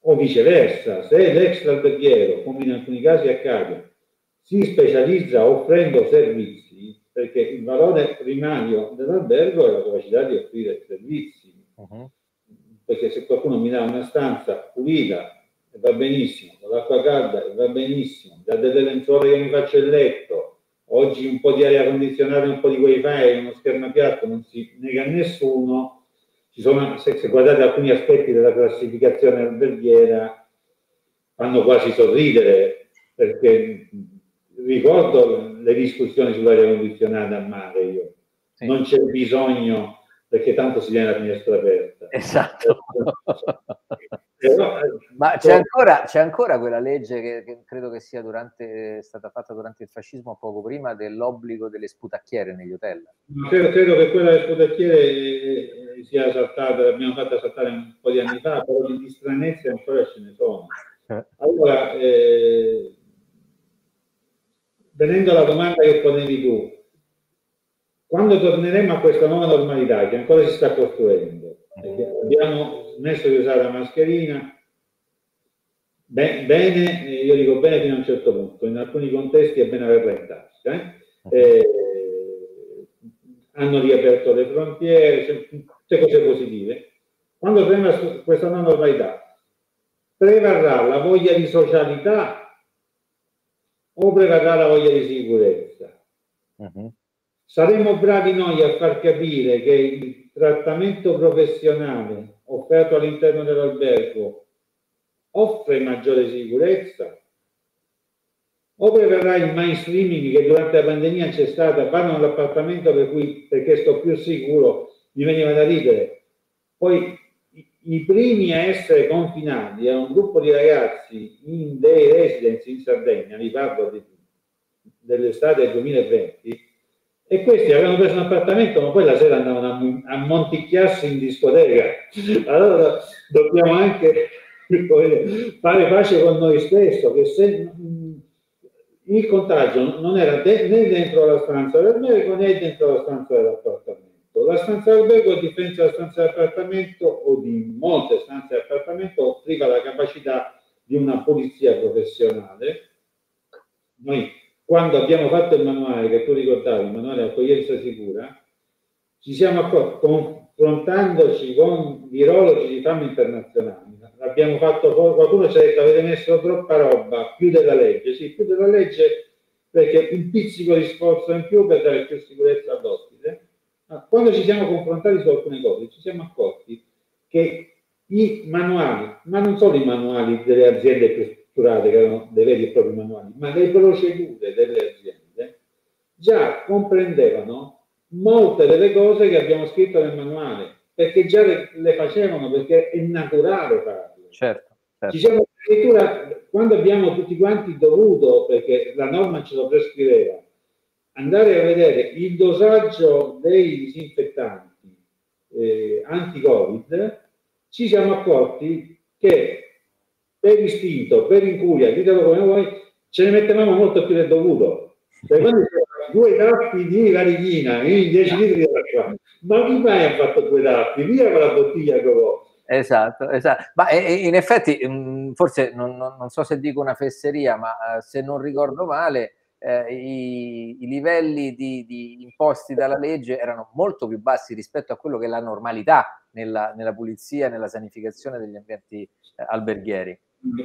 o viceversa, se l'extraalberghiero, come in alcuni casi accade, si specializza offrendo servizi, perché il valore primario dell'albergo è la capacità di offrire servizi. Uh-huh. Perché se qualcuno mi dà una stanza pulita, va benissimo, con l'acqua calda, va benissimo, da delle lenzuola che mi faccio il letto, oggi un po' di aria condizionata, un po' di wifi, uno schermo piatto, non si nega a nessuno. Ci sono, se, se guardate alcuni aspetti della classificazione alberghiera, fanno quasi sorridere, perché ricordo le discussioni sull'aria condizionata a mare, io. Sì. Non c'è bisogno, perché tanto si viene la finestra aperta. Esatto. Però, ma c'è ancora, c'è ancora quella legge che, che credo che sia durante, stata fatta durante il fascismo, poco prima, dell'obbligo delle sputacchiere negli hotel. Credo, credo che quella delle sputacchiere sia saltata, l'abbiamo fatta saltare un po' di anni fa, però di stranezze ancora ce ne sono. Allora, eh, venendo alla domanda che ponevi tu, quando torneremo a questa nuova normalità che ancora si sta costruendo, abbiamo smesso di usare la mascherina, ben, bene, io dico bene fino a un certo punto, in alcuni contesti è bene averla in tasca, eh? Eh, hanno riaperto le frontiere, tutte cose positive. Quando torneremo a questa nuova normalità, prevarrà la voglia di socialità o prevarrà la voglia di sicurezza? Uh-huh. Saremo bravi noi a far capire che il trattamento professionale offerto all'interno dell'albergo offre maggiore sicurezza? O prevarrà il mainstreaming che durante la pandemia c'è stata, vanno all'appartamento per cui, perché sto più sicuro, mi veniva da ridere. Poi i primi a essere confinati era un gruppo di ragazzi in dei residence in Sardegna, vi parlo dell'estate del duemilaventi, e questi avevano preso un appartamento, ma poi la sera andavano a, a monticchiarsi in discoteca. Allora dobbiamo anche fare pace con noi stessi, che se il contagio non era de né dentro la stanza dell'albergo né dentro la stanza dell'appartamento. La stanza dell'albergo, a differenza della stanza dell'appartamento o di molte stanze dell'appartamento, offriva la capacità di una polizia professionale. Noi, quando abbiamo fatto il manuale, che tu ricordavi, il manuale accoglienza sicura, ci siamo accorti, confrontandoci con virologi di fama internazionale, abbiamo fatto, qualcuno ci ha detto avete messo troppa roba, più della legge, sì, più della legge, perché un pizzico di sforzo in più per dare più sicurezza all'ospite. Ma quando ci siamo confrontati su alcune cose, ci siamo accorti che i manuali, ma non solo i manuali delle aziende più che erano dei veri e propri manuali, ma le procedure delle aziende già comprendevano molte delle cose che abbiamo scritto nel manuale, perché già le, le facevano, perché è naturale farlo. Certo, certo. Ci siamo addirittura, quando abbiamo tutti quanti dovuto, perché la norma ce lo prescriveva, andare a vedere il dosaggio dei disinfettanti eh, anti-Covid, ci siamo accorti che per istinto, per incuria, ditelo come vuoi, ce ne mettevamo molto più del dovuto. Perché quando due tappi di varichina in dieci litri d'acqua, ma chi mai ha fatto due tappi? Via con la bottiglia proprio. Esatto, esatto. Ma in effetti, forse non, non, non so se dico una fesseria, ma se non ricordo male, eh, i, i livelli di, di imposti dalla legge erano molto più bassi rispetto a quello che è la normalità nella, nella pulizia, nella sanificazione degli ambienti eh, alberghieri.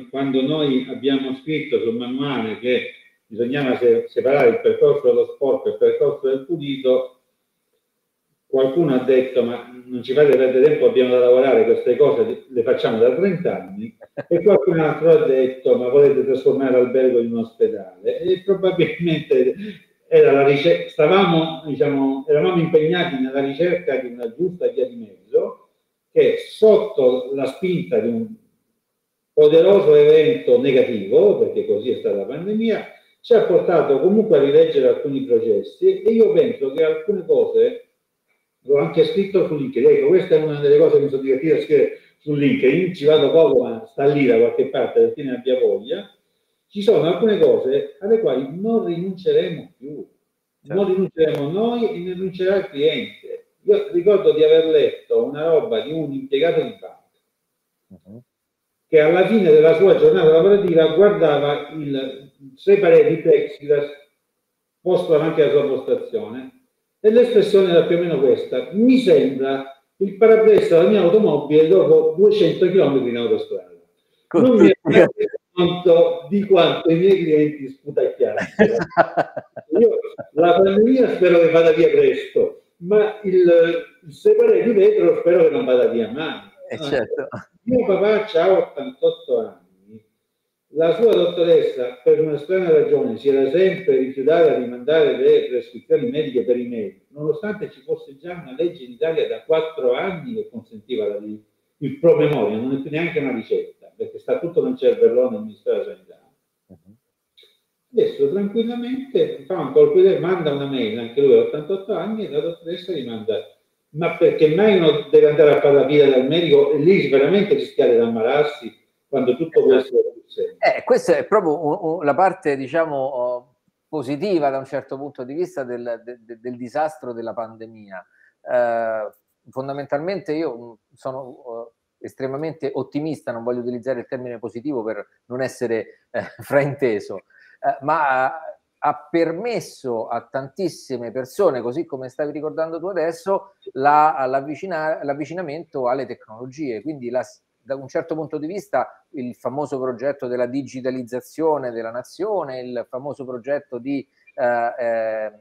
Quando noi abbiamo scritto sul manuale che bisognava separare il percorso dello sport e il percorso del pulito, qualcuno ha detto ma non ci fate perdere tempo, abbiamo da lavorare, queste cose le facciamo da trent'anni, e qualcun altro ha detto ma volete trasformare l'albergo in un ospedale, e probabilmente era la ricerca, stavamo, diciamo, eravamo impegnati nella ricerca di una giusta via di mezzo che sotto la spinta di un poderoso evento negativo, perché così è stata la pandemia, ci ha portato comunque a rileggere alcuni processi, e io penso che alcune cose, l'ho anche scritto su LinkedIn, ecco, questa è una delle cose che mi sono divertito a scrivere su LinkedIn, ci vado poco ma sta lì da qualche parte, alla fine abbia voglia, ci sono alcune cose alle quali non rinunceremo più, certo. Non rinunceremo noi e non rinuncerà il cliente. Io ricordo di aver letto una roba di un impiegato di banca, uh-huh. che alla fine della sua giornata lavorativa guardava il sei pareti di plexiglass posto davanti alla sua postazione, e l'espressione era più o meno questa: mi sembra il parabrezza della mia automobile dopo duecento chilometri in autostrada. Non mi rendo conto di quanto i miei clienti sputacchiassero. Io la pandemia spero che vada via presto, ma il, il separe di vetro spero che non vada via mai. Eh, certo. Mio papà ha ottantotto anni, la sua dottoressa per una strana ragione si era sempre rifiutata di mandare le prescrizioni mediche per email, nonostante ci fosse già una legge in Italia da quattro anni che consentiva la, il promemoria, non è più neanche una ricetta, perché sta tutto nel cervellone del Ministero della Sanità. Uh-huh. Adesso tranquillamente fa un colpo di manda una mail, anche lui ha ottantotto anni, e la dottoressa gli manda: ma perché mai uno deve andare a fare la fila dal medico e lì veramente rischiare di ammalarsi quando tutto questo è più semplice? Eh, questa è proprio un, un, la parte, diciamo, positiva da un certo punto di vista del, de, del disastro della pandemia. Eh, fondamentalmente io sono eh, estremamente ottimista, non voglio utilizzare il termine positivo per non essere eh, frainteso, eh, ma ha, ha permesso a tantissime persone, così come stavi ricordando tu adesso, la, l'avvicina, l'avvicinamento alle tecnologie. Quindi la, da un certo punto di vista il famoso progetto della digitalizzazione della nazione, il famoso progetto di, eh, eh,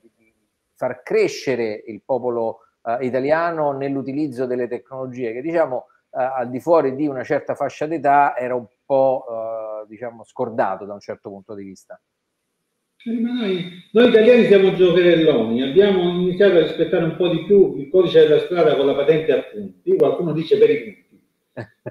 di far crescere il popolo eh, italiano nell'utilizzo delle tecnologie, che diciamo eh, al di fuori di una certa fascia d'età era un po' eh, diciamo scordato da un certo punto di vista. Ma noi, noi italiani siamo giocherelloni, abbiamo iniziato a rispettare un po' di più il codice della strada con la patente a punti, qualcuno dice per i punti,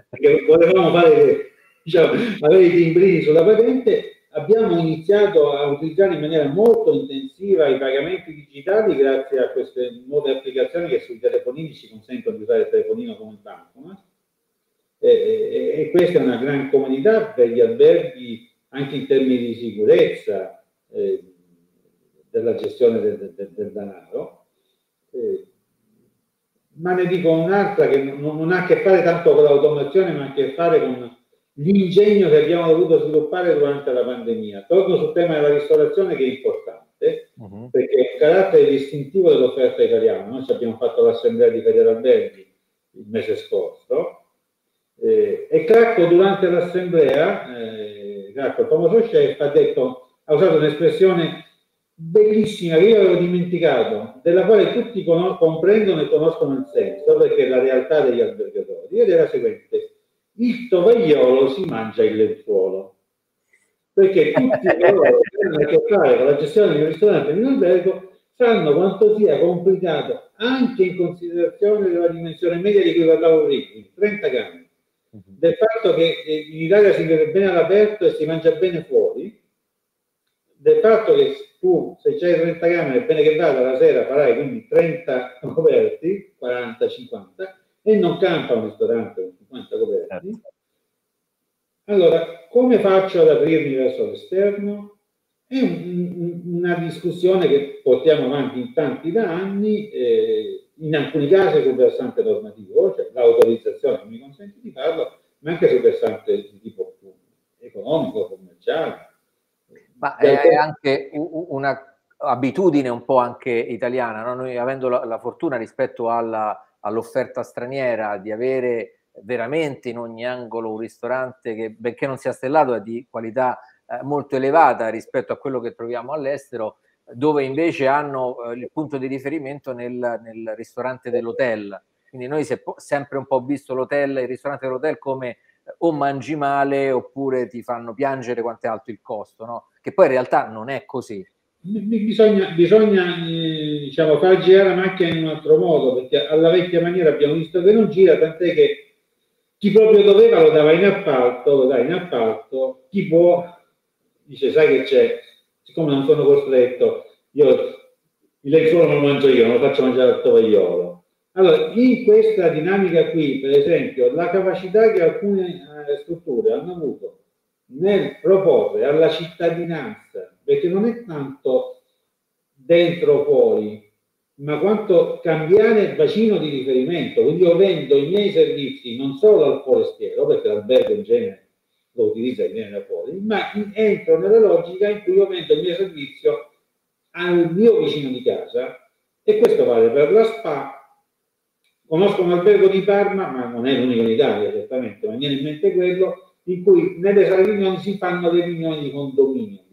perché volevamo fare, diciamo, avere i timbrini sulla patente. Abbiamo iniziato a utilizzare in maniera molto intensiva i pagamenti digitali grazie a queste nuove applicazioni che sui telefonini ci consentono di usare il telefonino come bancomat, e, e, e questa è una gran comodità per gli alberghi anche in termini di sicurezza. Eh, della gestione del, del, del denaro, eh, ma ne dico un'altra che non, non ha a che fare tanto con l'automazione, ma ha a che fare con l'ingegno che abbiamo dovuto sviluppare durante la pandemia. Torno sul tema della ristorazione, che è importante, uh-huh. perché è un carattere distintivo dell'offerta italiana. Noi ci abbiamo fatto l'assemblea di Federalberghi il mese scorso, eh, e Cracco durante l'assemblea, eh, Cracco, il famoso chef, ha detto, ha usato un'espressione bellissima che io avevo dimenticato, della quale tutti comprendono e conoscono il senso, perché è la realtà degli albergatori, ed è la seguente: il tovagliolo si mangia il lenzuolo. Perché tutti coloro che hanno a che fare con la gestione di un ristorante in un albergo sanno quanto sia complicato, anche in considerazione della dimensione media di cui parlavo prima, trenta grammi, del fatto che in Italia si vive bene all'aperto e si mangia bene fuori, del fatto che tu, se c'hai trenta camere, bene che vada, la sera farai quindi trenta coperti, quaranta cinquanta, e non campa un ristorante con cinquanta coperti. Allora, come faccio ad aprirmi verso l'esterno? È un, una discussione che portiamo avanti in tanti da anni, eh, in alcuni casi sul versante normativo, cioè l'autorizzazione mi consente di farlo, ma anche sul versante di tipo economico, commerciale. Ma è anche un'abitudine un po' anche italiana, no? Noi avendo la, la fortuna rispetto alla, all'offerta straniera di avere veramente in ogni angolo un ristorante che, benché non sia stellato, è di qualità eh, molto elevata rispetto a quello che troviamo all'estero, dove invece hanno eh, il punto di riferimento nel, nel ristorante dell'hotel. Quindi noi si è sempre un po' visto l'hotel, il ristorante dell'hotel come eh, o mangi male oppure ti fanno piangere quanto è alto il costo, no? Che poi in realtà non è così. Bisogna, bisogna eh, diciamo, far girare la macchina in un altro modo, perché alla vecchia maniera abbiamo visto che non gira, tant'è che chi proprio doveva lo dava in appalto, lo dà in appalto, chi può dice sai che c'è, siccome non sono costretto, io il lenzuolo non lo mangio io, non lo faccio mangiare al tovagliolo. Allora, in questa dinamica qui, per esempio, la capacità che alcune eh, strutture hanno avuto nel proporre alla cittadinanza, perché non è tanto dentro o fuori, ma quanto cambiare il bacino di riferimento. Quindi io vendo i miei servizi non solo al forestiero, perché l'albergo in genere lo utilizza in genere fuori, ma in, entro nella logica in cui io vendo il mio servizio al mio vicino di casa, e questo vale per la spa. Conosco un albergo di Parma, ma non è l'unico in Italia certamente, ma mi viene in mente quello in cui nelle sale riunioni si fanno le riunioni di condominio.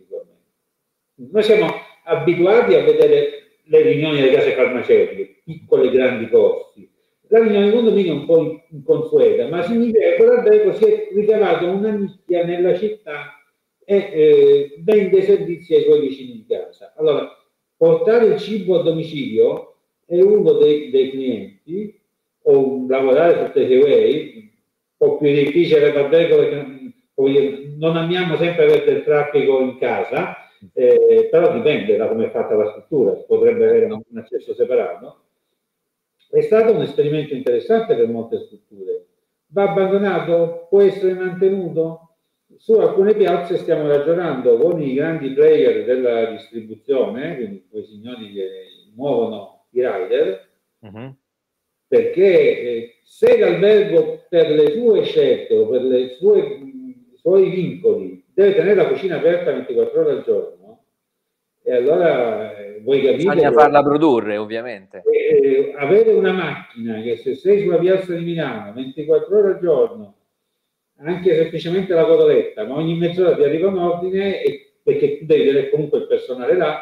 Noi siamo abituati a vedere le riunioni delle case farmaceutiche, piccole e grandi costi. La riunione di condominio è un po' inconsueta, ma significa che quell'albergo si è ricavato una nicchia nella città e eh, vende servizi ai suoi vicini di casa. Allora, portare il cibo a domicilio è uno dei, dei clienti, o lavorare su takeaway, un po' più difficile l'albergo perché non amiamo sempre avere del traffico in casa. Eh, però dipende da come è fatta la struttura, potrebbe avere un, un accesso separato. È stato un esperimento interessante per molte strutture. Va abbandonato? Può essere mantenuto? Su alcune piazze stiamo ragionando con i grandi player della distribuzione, quindi quei signori che muovono i rider, uh-huh. perché eh, se l'albergo per le sue scelte o per le sue, i suoi vincoli deve tenere la cucina aperta ventiquattro ore al giorno, e allora eh, voi capite... Bisogna farla produrre, ovviamente. Eh, avere una macchina che se sei sulla piazza di Milano ventiquattro ore al giorno, anche semplicemente la cotoletta, ma ogni mezz'ora ti arriva un ordine, e, perché tu devi avere comunque il personale là,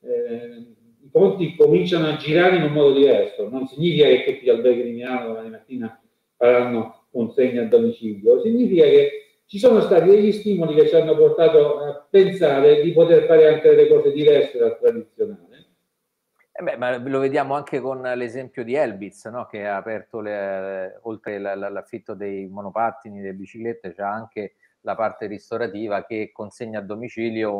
eh, i conti cominciano a girare in un modo diverso. Non significa che tutti gli alberghi di Milano domani mattina faranno consegna a domicilio, significa che ci sono stati degli stimoli che ci hanno portato a pensare di poter fare anche delle cose diverse dal tradizionale. Eh beh, ma lo vediamo anche con l'esempio di Elbitz, no? Che ha aperto, le, oltre all'affitto dei monopattini, delle biciclette, c'è anche la parte ristorativa che consegna a domicilio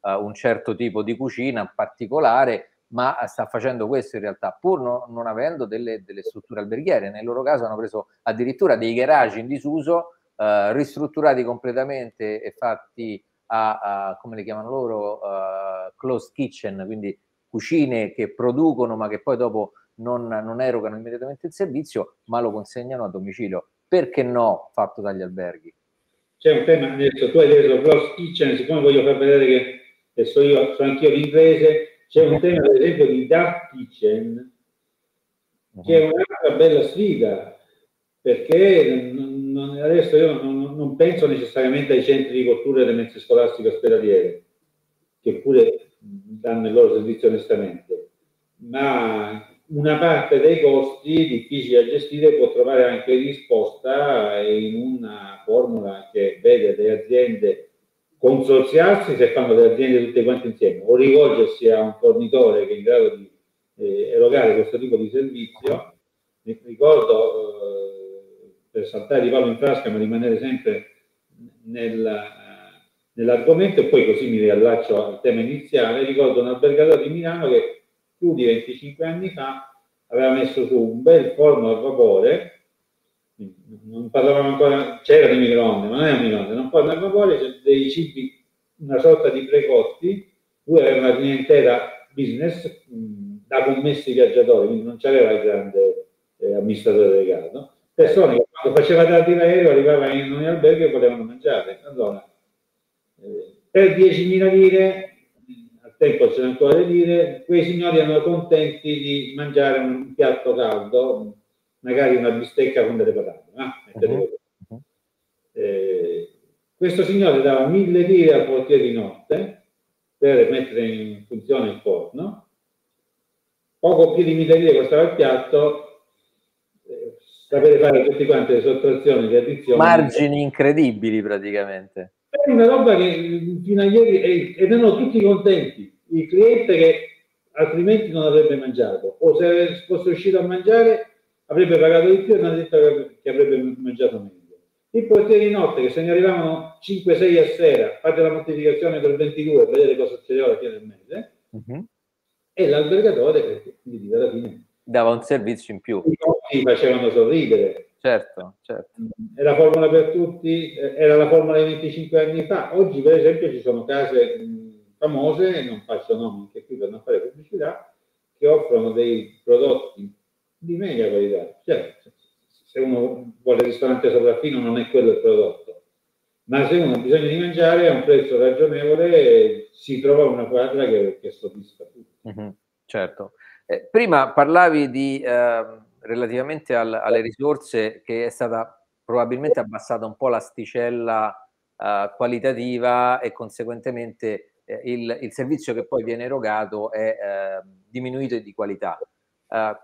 uh, un certo tipo di cucina particolare, ma sta facendo questo in realtà, pur no, non avendo delle, delle strutture alberghiere. Nel loro caso hanno preso addirittura dei garage in disuso, Uh, ristrutturati completamente e fatti a, a come le chiamano loro, uh, closed kitchen, quindi cucine che producono ma che poi dopo non, non erogano immediatamente il servizio, ma lo consegnano a domicilio. Perché no, fatto dagli alberghi? C'è un tema, adesso tu hai detto closed kitchen, siccome voglio far vedere che adesso io sono anch'io l'inglese, c'è un tema per esempio di dark kitchen, uh-huh. che è un'altra bella sfida, perché non adesso io non, non penso necessariamente ai centri di cottura delle mense scolastiche ospedaliere, che pure danno il loro servizio onestamente, ma una parte dei costi difficili da gestire può trovare anche risposta in una formula che vede le aziende consorziarsi, se fanno le aziende tutte quante insieme, o rivolgersi a un fornitore che è in grado di eh, erogare questo tipo di servizio. Mi ricordo eh, per saltare di palo in frasca ma rimanere sempre nel, nell'argomento, e poi così mi riallaccio al tema iniziale. Ricordo un albergatore di Milano che più di venticinque anni fa aveva messo su un bel forno a vapore, non parlavamo ancora, c'era di microonde, ma non era un microonde, era un forno a vapore, c'era dei cibi, una sorta di precotti. Lui aveva una clientela business mh, da commessi viaggiatori, quindi non c'era il grande eh, amministratore delegato. Persone che quando faceva tardi l'aereo arrivavano in un albergo e potevano mangiare. Allora, eh, per diecimila lire, al tempo c'erano ancora le lire, quei signori erano contenti di mangiare un piatto caldo, magari una bistecca con delle patate. Ah, uh-huh. Uh-huh. Eh, questo signore dava mille lire al portiere di notte, per mettere in funzione il forno. Poco più di mille lire costava il piatto, eh, sapere fare tutte quante le sottrazioni, le addizioni. Margini incredibili praticamente. È una roba che fino a ieri erano tutti contenti, il cliente che altrimenti non avrebbe mangiato, o se fosse uscito a mangiare avrebbe pagato di più e non ha detto che avrebbe mangiato meglio. Il portiere di notte, che se ne arrivavano cinque sei a sera, fate la moltiplicazione per ventidue, vedete cosa succedeva alla fine del mese, uh-huh. e l'albergatore che quindi alla fine dava un servizio in più. I conti facevano sorridere. Certo, certo. Era la formula per tutti, era la formula di venticinque anni fa. Oggi per esempio ci sono case famose, non faccio nomi anche qui per non fare pubblicità, che offrono dei prodotti di media qualità. Certo, se uno vuole il ristorante sopraffino non è quello il prodotto, ma se uno ha bisogno di mangiare a un prezzo ragionevole si trova una quadra che, che soddisfa tutti. Mm-hmm, certo. Eh, prima parlavi di eh, relativamente al, alle risorse, che è stata probabilmente abbassata un po' l'asticella eh, qualitativa e conseguentemente eh, il, il servizio che poi viene erogato è eh, diminuito di qualità. Eh,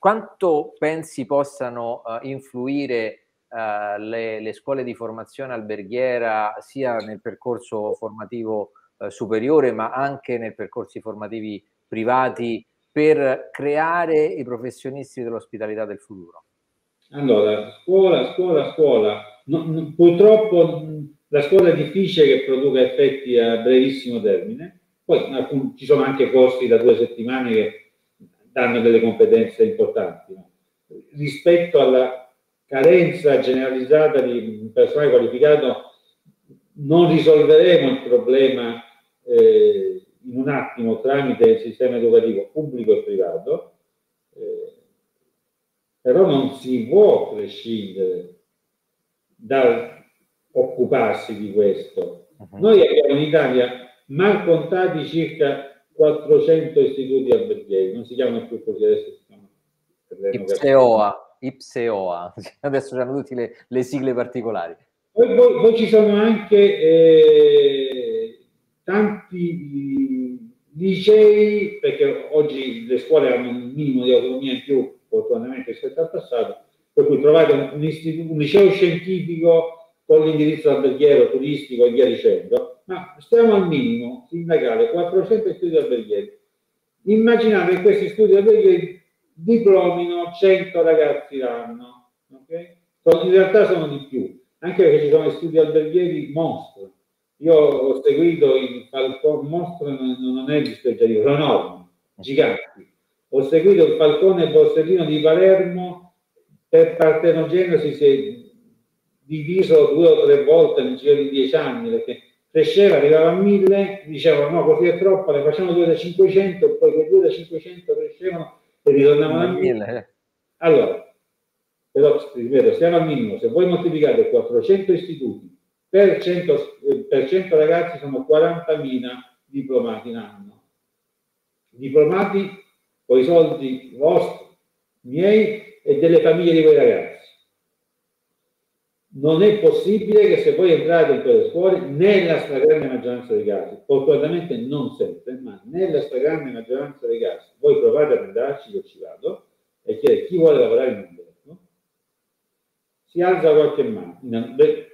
Quanto pensi possano uh, influire uh, le, le scuole di formazione alberghiera sia nel percorso formativo uh, superiore ma anche nei percorsi formativi privati per creare i professionisti dell'ospitalità del futuro? Allora, scuola, scuola, scuola. No, no, purtroppo la scuola è difficile che produca effetti a brevissimo termine. Poi alcun, ci sono anche corsi da due settimane che danno delle competenze importanti, no? Rispetto alla carenza generalizzata di personale qualificato non risolveremo il problema eh, in un attimo tramite il sistema educativo pubblico e privato, eh, però non si può prescindere dal occuparsi di questo. Noi abbiamo in Italia mal contati circa quattrocento istituti alberghieri, non si chiamano più così, adesso si chiamano Ipseoa, Ipseoa, adesso hanno tutte le, le sigle particolari. Poi, poi, poi ci sono anche eh, tanti licei, perché oggi le scuole hanno un minimo di autonomia in più, fortunatamente rispetto al passato, per cui trovate un, un liceo scientifico con l'indirizzo alberghiero, turistico e via dicendo. Ma stiamo al minimo sindacale, quattrocento studi alberghieri. Immaginate che questi studi alberghieri diplomino cento ragazzi l'anno, okay? In realtà sono di più, anche perché ci sono studi alberghieri mostro. Io ho seguito il Falcone, mostro non è dispregiativo, sono enormi, giganti. Ho seguito il Falcone e Borsellino di Palermo, per partenogenesi si è diviso due o tre volte nel giro di dieci anni, perché cresceva, arrivava a mille, dicevano no, così è troppo, ne facciamo due da cinquecento, poi quei due da cinquecento crescevano e ritornavano a mille. Allora, però, ripeto, stiamo al minimo, se voi moltiplicate quattrocento istituti per cento, per cento ragazzi sono quarantamila diplomati l'anno. Diplomati con i soldi vostri, miei e delle famiglie di quei ragazzi. Non è possibile che se voi entrate in quelle scuole, nella stragrande maggioranza dei casi, fortunatamente non sempre, ma nella stragrande maggioranza dei casi, voi provate ad andarci, io ci vado, e chiede chi vuole lavorare in un albergo, si alza qualche mano,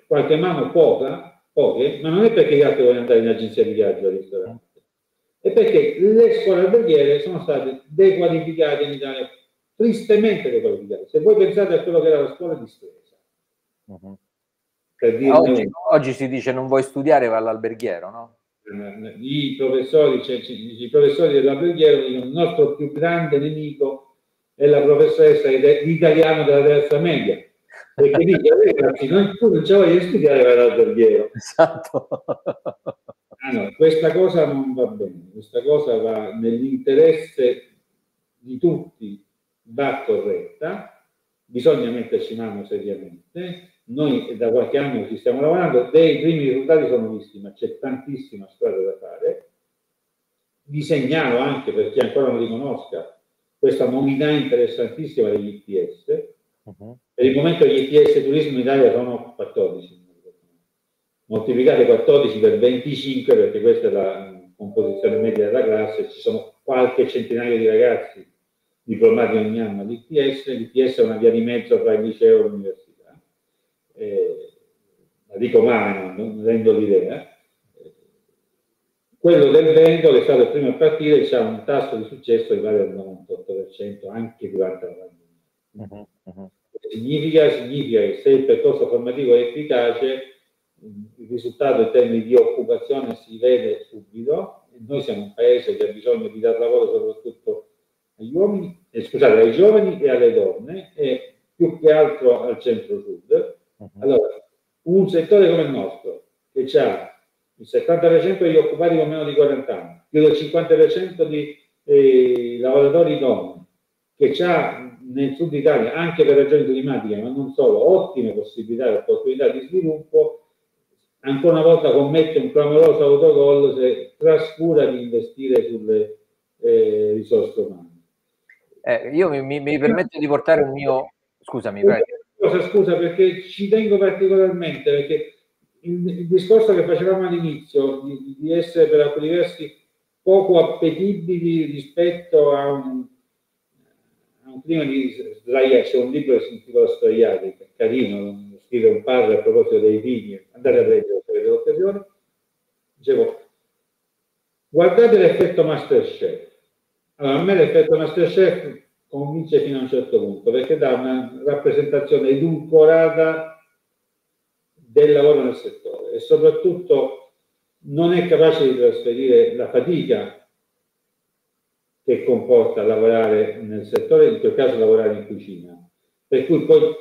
qualche mano poca, poche, ma non è perché gli altri vogliono andare in agenzia di viaggio al ristorante, è perché le scuole alberghiere sono state dequalificate in Italia, tristemente dequalificate. Se voi pensate a quello che era la scuola di storia, Uh-huh. Dirne... oggi, oggi si dice non vuoi studiare va all'alberghiero, no? I professori, cioè, i professori dell'alberghiero dicono il nostro più grande nemico è la professoressa italiana della terza media, perché dice ragazzi non, tu non ci voglio studiare va all'alberghiero. Esatto. Allora, questa cosa non va bene, questa cosa va nell'interesse di tutti, va corretta. Bisogna metterci mano seriamente. Noi da qualche anno ci stiamo lavorando, dei primi risultati sono visti, ma c'è tantissima strada da fare. Vi segnalo anche, per chi ancora non li conosca, questa novità interessantissima degli I T S. Uh-huh. Per il momento gli I T S turismo in Italia sono quattordici, moltiplicate quattordici per venticinque, perché questa è la composizione media della classe, ci sono qualche centinaio di ragazzi diplomati ogni anno all'I T S. L'I T S è una via di mezzo tra il liceo e l'università, eh, la dico male, non rendo l'idea. Quello del Veneto è stato il primo a partire, c'è un tasso di successo che vale al novantotto per cento anche durante la pandemia. Uh-huh, uh-huh. Significa, significa che se il percorso formativo è efficace, il risultato in termini di occupazione si vede subito. Noi siamo un paese che ha bisogno di dar lavoro soprattutto agli uomini, eh, scusate, ai giovani e alle donne, e più che altro al centro-sud. Uh-huh. Allora, un settore come il nostro, che ha il settanta per cento degli occupati con meno di quaranta anni, più del cinquanta per cento di eh, lavoratori donne, che c'ha nel sud Italia, anche per ragioni climatiche, ma non solo, ottime possibilità e opportunità di sviluppo, ancora una volta commette un clamoroso autogol se trascura di investire sulle eh, risorse umane. Eh, io mi, mi, mi permetto di portare un mio... Scusami, prego. Scusa, scusa, perché ci tengo particolarmente, perché il discorso che facevamo all'inizio di, di essere per alcuni versi poco appetibili rispetto a un, a un clima di sdraiati. C'è un libro che si intitola Sdraiati, carino, scrive un padre a proposito dei figli, andate a leggere se avete l'occasione. Dicevo, guardate l'effetto Masterchef. Allora, a me l'effetto Masterchef convince fino a un certo punto, perché dà una rappresentazione edulcorata del lavoro nel settore e soprattutto non è capace di trasferire la fatica che comporta lavorare nel settore, in quel caso lavorare in cucina, per cui poi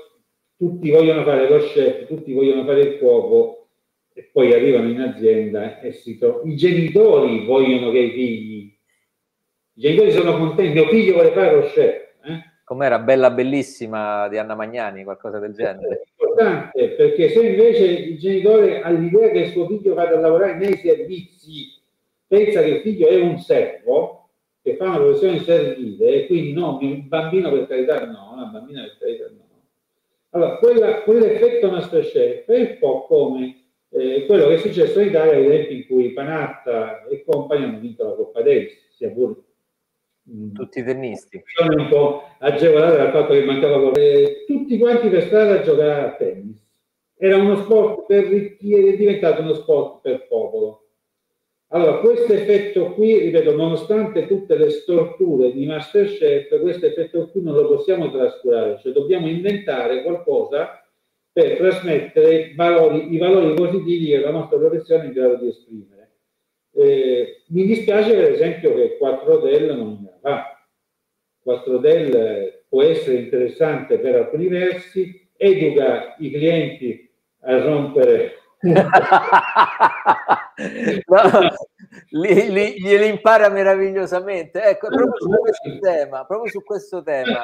tutti vogliono fare lo chef, tutti vogliono fare il cuoco e poi arrivano in azienda e si trovano, i genitori vogliono che i figli, i genitori sono contenti, mio figlio vuole fare lo chef. Com'era Bella Bellissima di Anna Magnani, qualcosa del genere. È importante, perché se invece il genitore ha l'idea che il suo figlio vada a lavorare nei servizi, pensa che il figlio è un servo, che fa una professione servile, e quindi no, un bambino per carità no, una bambina per carità no. Allora, quella, quell'effetto Masterchef è un po' come eh, quello che è successo in Italia, ad esempio, in cui Panatta e compagni hanno vinto la Coppa Davis, sia pure tutti i tennisti. Sono un po' agevolato dal fatto che mancava eh, tutti quanti per strada a giocare a tennis. Era uno sport per ricchi ed è diventato uno sport per popolo. Allora, questo effetto qui, ripeto, nonostante tutte le storture di Masterchef, questo effetto qui non lo possiamo trascurare, cioè dobbiamo inventare qualcosa per trasmettere valori, i valori positivi che la nostra professione è in grado di esprimere. Eh, mi dispiace per esempio che quattro Hotel non va. quattro Hotel può essere interessante per alcuni versi, educa i clienti a rompere no, li, li, glieli impara meravigliosamente, ecco, proprio su questo tema, proprio su questo tema.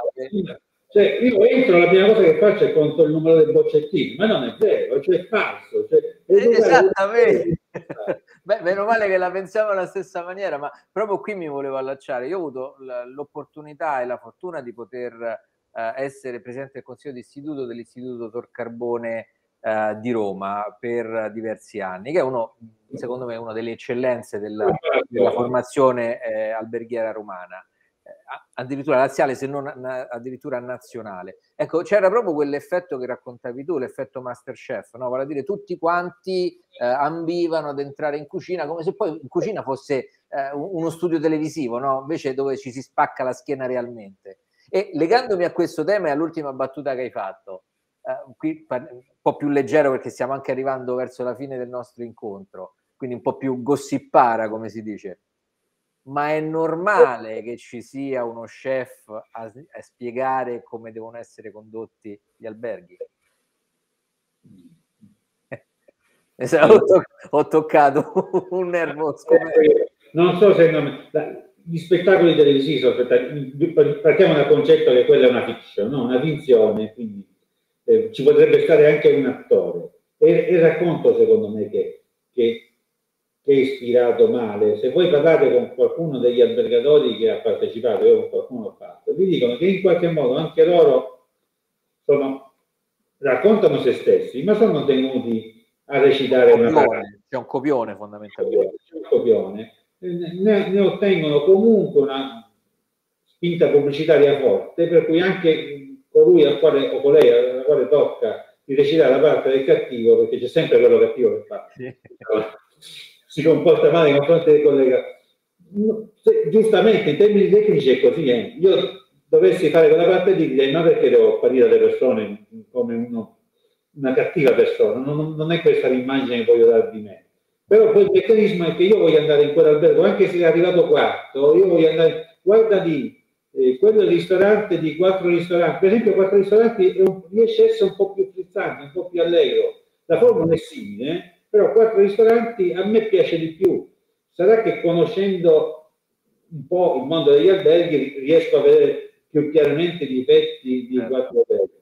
Cioè, io entro, la prima cosa che faccio è conto il numero del boccettino, ma non è vero, cioè è falso. Cioè, esattamente. Beh, meno male che la pensavo alla stessa maniera, ma proprio qui mi volevo allacciare. Io ho avuto l'opportunità e la fortuna di poter eh, essere presidente del consiglio di istituto dell'istituto Tor Carbone eh, di Roma per diversi anni, che è uno, secondo me, una delle eccellenze della, della formazione eh, alberghiera romana. Addirittura laziale, se non na, addirittura nazionale. Ecco, c'era proprio quell'effetto che raccontavi tu, l'effetto Masterchef, no? Vale a dire, tutti quanti eh, ambivano ad entrare in cucina come se poi in cucina fosse eh, uno studio televisivo, no? Invece dove ci si spacca la schiena realmente. E legandomi a questo tema e all'ultima battuta che hai fatto, eh, qui un po' più leggero perché stiamo anche arrivando verso la fine del nostro incontro, quindi un po' più gossipara, come si dice. Ma è normale che ci sia uno chef a, a spiegare come devono essere condotti gli alberghi? Ho, to ho toccato un nervo. Non so se non... gli spettacoli televisivi sono spettacoli. Partiamo dal concetto che quella è una fiction, no? Una finzione, quindi eh, ci potrebbe stare anche un attore. E il racconto, secondo me, che... che che è ispirato male. Se voi parlate con qualcuno degli albergatori che ha partecipato, io con qualcuno ho fatto, vi dicono che in qualche modo anche loro sono, raccontano se stessi, ma sono tenuti a recitare un una parola. C'è un copione fondamentalmente. C'è un copione ne, ne ottengono comunque una spinta pubblicitaria forte, per cui anche colui al quale, o colei alla quale tocca di recitare la parte del cattivo, perché c'è sempre quello cattivo che fa, sì, si comporta male nei confronti del collega. Se, giustamente in termini tecnici è così, eh. Io dovessi fare quella parte di lei, ma perché devo apparire alle persone come uno, una cattiva persona? Non, non è questa l'immagine che voglio dare di me. Però poi il meccanismo è che io voglio andare in quell'albergo, anche se è arrivato quarto, io voglio andare, guarda lì, eh, quello ristorante di quattro ristoranti, per esempio quattro ristoranti è un, riesce a essere un po' più frizzante, un po' più allegro, la formula è simile, però quattro ristoranti a me piace di più. Sarà che conoscendo un po' il mondo degli alberghi riesco a vedere più chiaramente i difetti di quattro alberghi.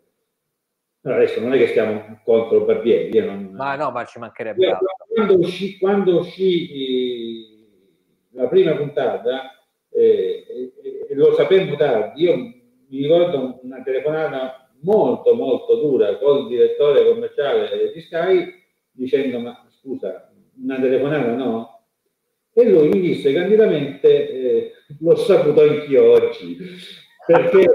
Allora, adesso non è che stiamo contro Barbieri, io non... ma no, ma ci mancherebbe. Io, quando uscì, quando uscì eh, la prima puntata, eh, eh, eh, lo sapemmo tardi, io mi ricordo una telefonata molto molto dura col direttore commerciale di Sky dicendo: ma scusa, una telefonata no? E lui mi disse candidamente: eh, l'ho saputo anch'io oggi, perché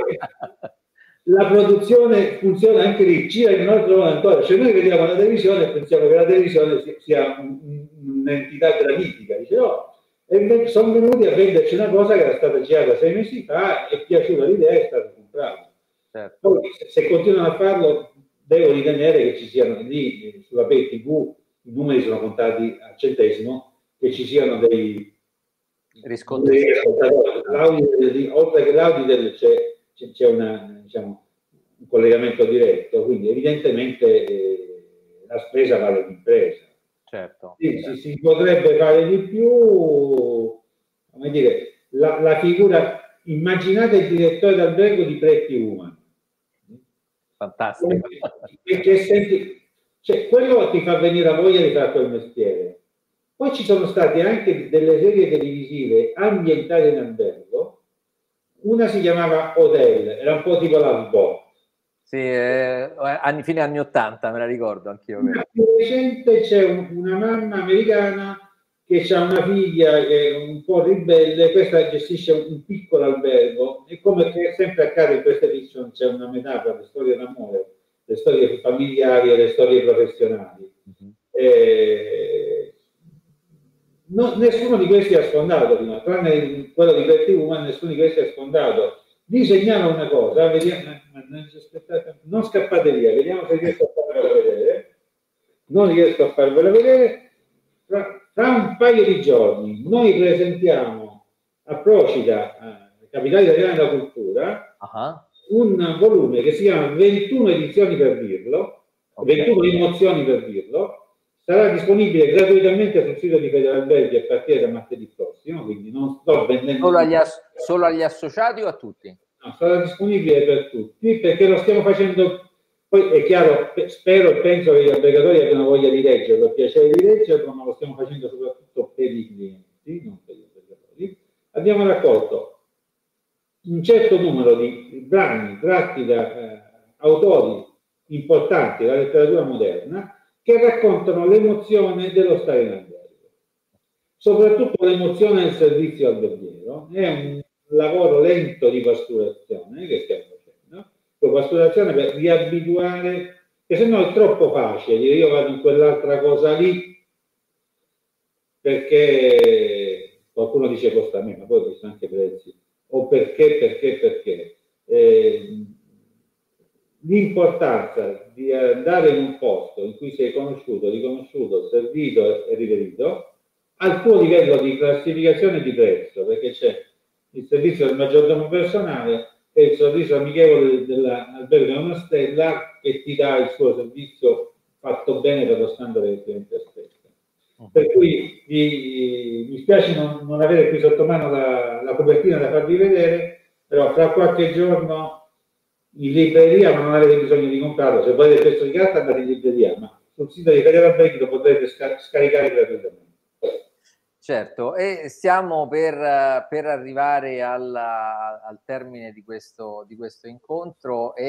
la produzione funziona anche lì, gira in un altro modo ancora. Cioè noi vediamo la televisione e pensiamo che la televisione sia un'entità granitica. Dice no, e sono venuti a venderci una cosa che era stata girata sei mesi fa, è piaciuta l'idea, è stata comprata. Certo. Poi se continuano a farlo devo ritenere che ci siano lì, sulla pay tivù i numeri sono contati al centesimo, che ci siano dei riscontri, oltre che l'audio c'è una, diciamo, un collegamento diretto, quindi evidentemente eh, la spesa vale l'impresa. Certo. Sì, certo. Si, si potrebbe fare di più, come dire, la, la figura, immaginate il direttore d'albergo di Prezzi Umani. Fantastico. Che, che senti, cioè, quello ti fa venire a voglia di fare quel mestiere. Poi ci sono state anche delle serie televisive ambientate in albergo, una si chiamava Hotel, era un po' tipo la Sbot. Sì, eh, anni, fine anni ottanta, me la ricordo anch'io. Più recente c'è un, una mamma americana che ha una figlia che è un po' ribelle, questa gestisce un, un piccolo albergo, e come sempre accade in queste fiction c'è una metafora, le storie d'amore, le storie familiari e le storie professionali. Mm-hmm. E... No, nessuno di questi ha sfondato, no? Tranne quello di Prezzi Umani, nessuno di questi ha sfondato. Vi segnalo una cosa, vediamo, non scappate via, vediamo se riesco a farvela vedere. Non riesco a farvela vedere. Tra, tra un paio di giorni noi presentiamo a Procida, eh, capitale italiana della cultura, uh-huh, un volume che si chiama ventuno edizioni per dirlo, okay. ventuno emozioni per dirlo. Sarà disponibile gratuitamente sul sito di Federalberghi a partire da martedì prossimo, quindi non sto vendendo... Solo agli, ass solo agli associati o a tutti? No, sarà disponibile per tutti, perché lo stiamo facendo... Poi è chiaro, spero e penso che gli albergatori abbiano voglia di leggerlo, piacere di leggerlo, ma lo stiamo facendo soprattutto per i clienti, non per gli albergatori. Abbiamo raccolto un certo numero di brani tratti da eh, autori importanti della letteratura moderna, che raccontano l'emozione dello stare in albergo, soprattutto l'emozione del servizio alberghiero. È un lavoro lento di pasturazione che stiamo facendo, con pasturazione per riabituare, che se no è troppo facile, io vado in quell'altra cosa lì, perché qualcuno dice costa a me, ma poi ci sono anche prezzi, o perché, perché, perché. Eh, L'importanza di andare in un posto in cui sei conosciuto, riconosciuto, servito e riverito al tuo livello di classificazione e di prezzo, perché c'è il servizio del maggiordomo personale e il servizio amichevole dell'albergo a una stella che ti dà il suo servizio fatto bene per lo standard che il cliente aspetta. Okay. Per cui vi, mi spiace non, non avere qui sotto mano la, la copertina da farvi vedere, però fra qualche giorno in libreria, ma non avete bisogno di comprarlo, se volete il pezzo di carta andate in libreria, ma sul sito di Federalberghi lo potrete scar scaricare gratuitamente. Certo, e stiamo per, per arrivare alla, al termine di questo, di questo incontro e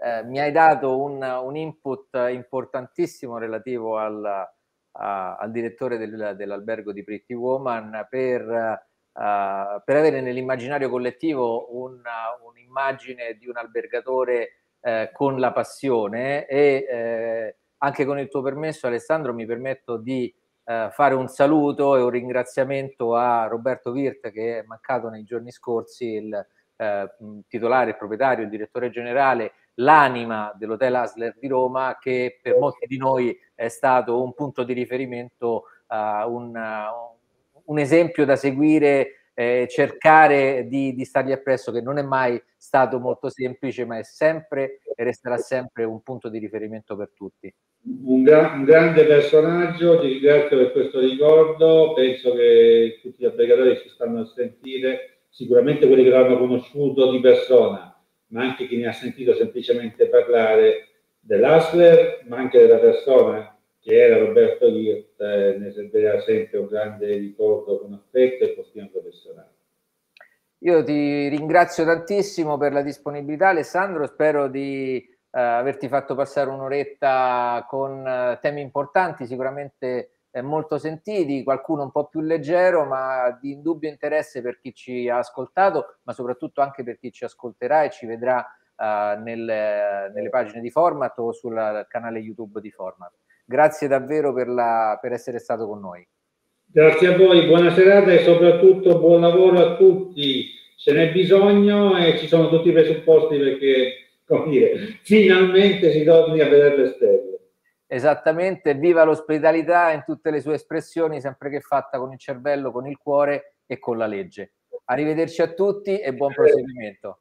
eh, mi hai dato un, un input importantissimo relativo al, a, al direttore del, dell'albergo di Pretty Woman per, uh, per avere nell'immaginario collettivo una, un'immagine di un albergatore eh, con la passione, e eh, anche con il tuo permesso, Alessandro, mi permetto di eh, fare un saluto e un ringraziamento a Roberto Wirth, che è mancato nei giorni scorsi, il eh, titolare, il proprietario, il direttore generale, l'anima dell'hotel Hassler di Roma, che per molti di noi è stato un punto di riferimento, uh, un, uh, un esempio da seguire, eh, cercare di, di stargli appresso, che non è mai stato molto semplice, ma è sempre e resterà sempre un punto di riferimento per tutti. Un, gra un grande personaggio, ti ringrazio per questo ricordo, penso che tutti gli albergatori ci stanno a sentire, sicuramente quelli che l'hanno conosciuto di persona, ma anche chi ne ha sentito semplicemente parlare dell'Hassler, ma anche della persona che era Roberto Wirth, eh, ne servirà sempre un grande ricordo con affetto e con stima professionale. Io ti ringrazio tantissimo per la disponibilità, Alessandro, spero di eh, averti fatto passare un'oretta con eh, temi importanti, sicuramente eh, molto sentiti, qualcuno un po' più leggero, ma di indubbio interesse per chi ci ha ascoltato, ma soprattutto anche per chi ci ascolterà e ci vedrà eh, nel, nelle pagine di Format o sul canale YouTube di Format. Grazie davvero per, la, per essere stato con noi. Grazie a voi, buona serata e soprattutto buon lavoro a tutti, ce n'è bisogno e ci sono tutti i presupposti perché, come dire, finalmente si torni a vedere le stelle. Esattamente, viva l'ospitalità in tutte le sue espressioni, sempre che fatta con il cervello, con il cuore e con la legge. Arrivederci a tutti e buon proseguimento.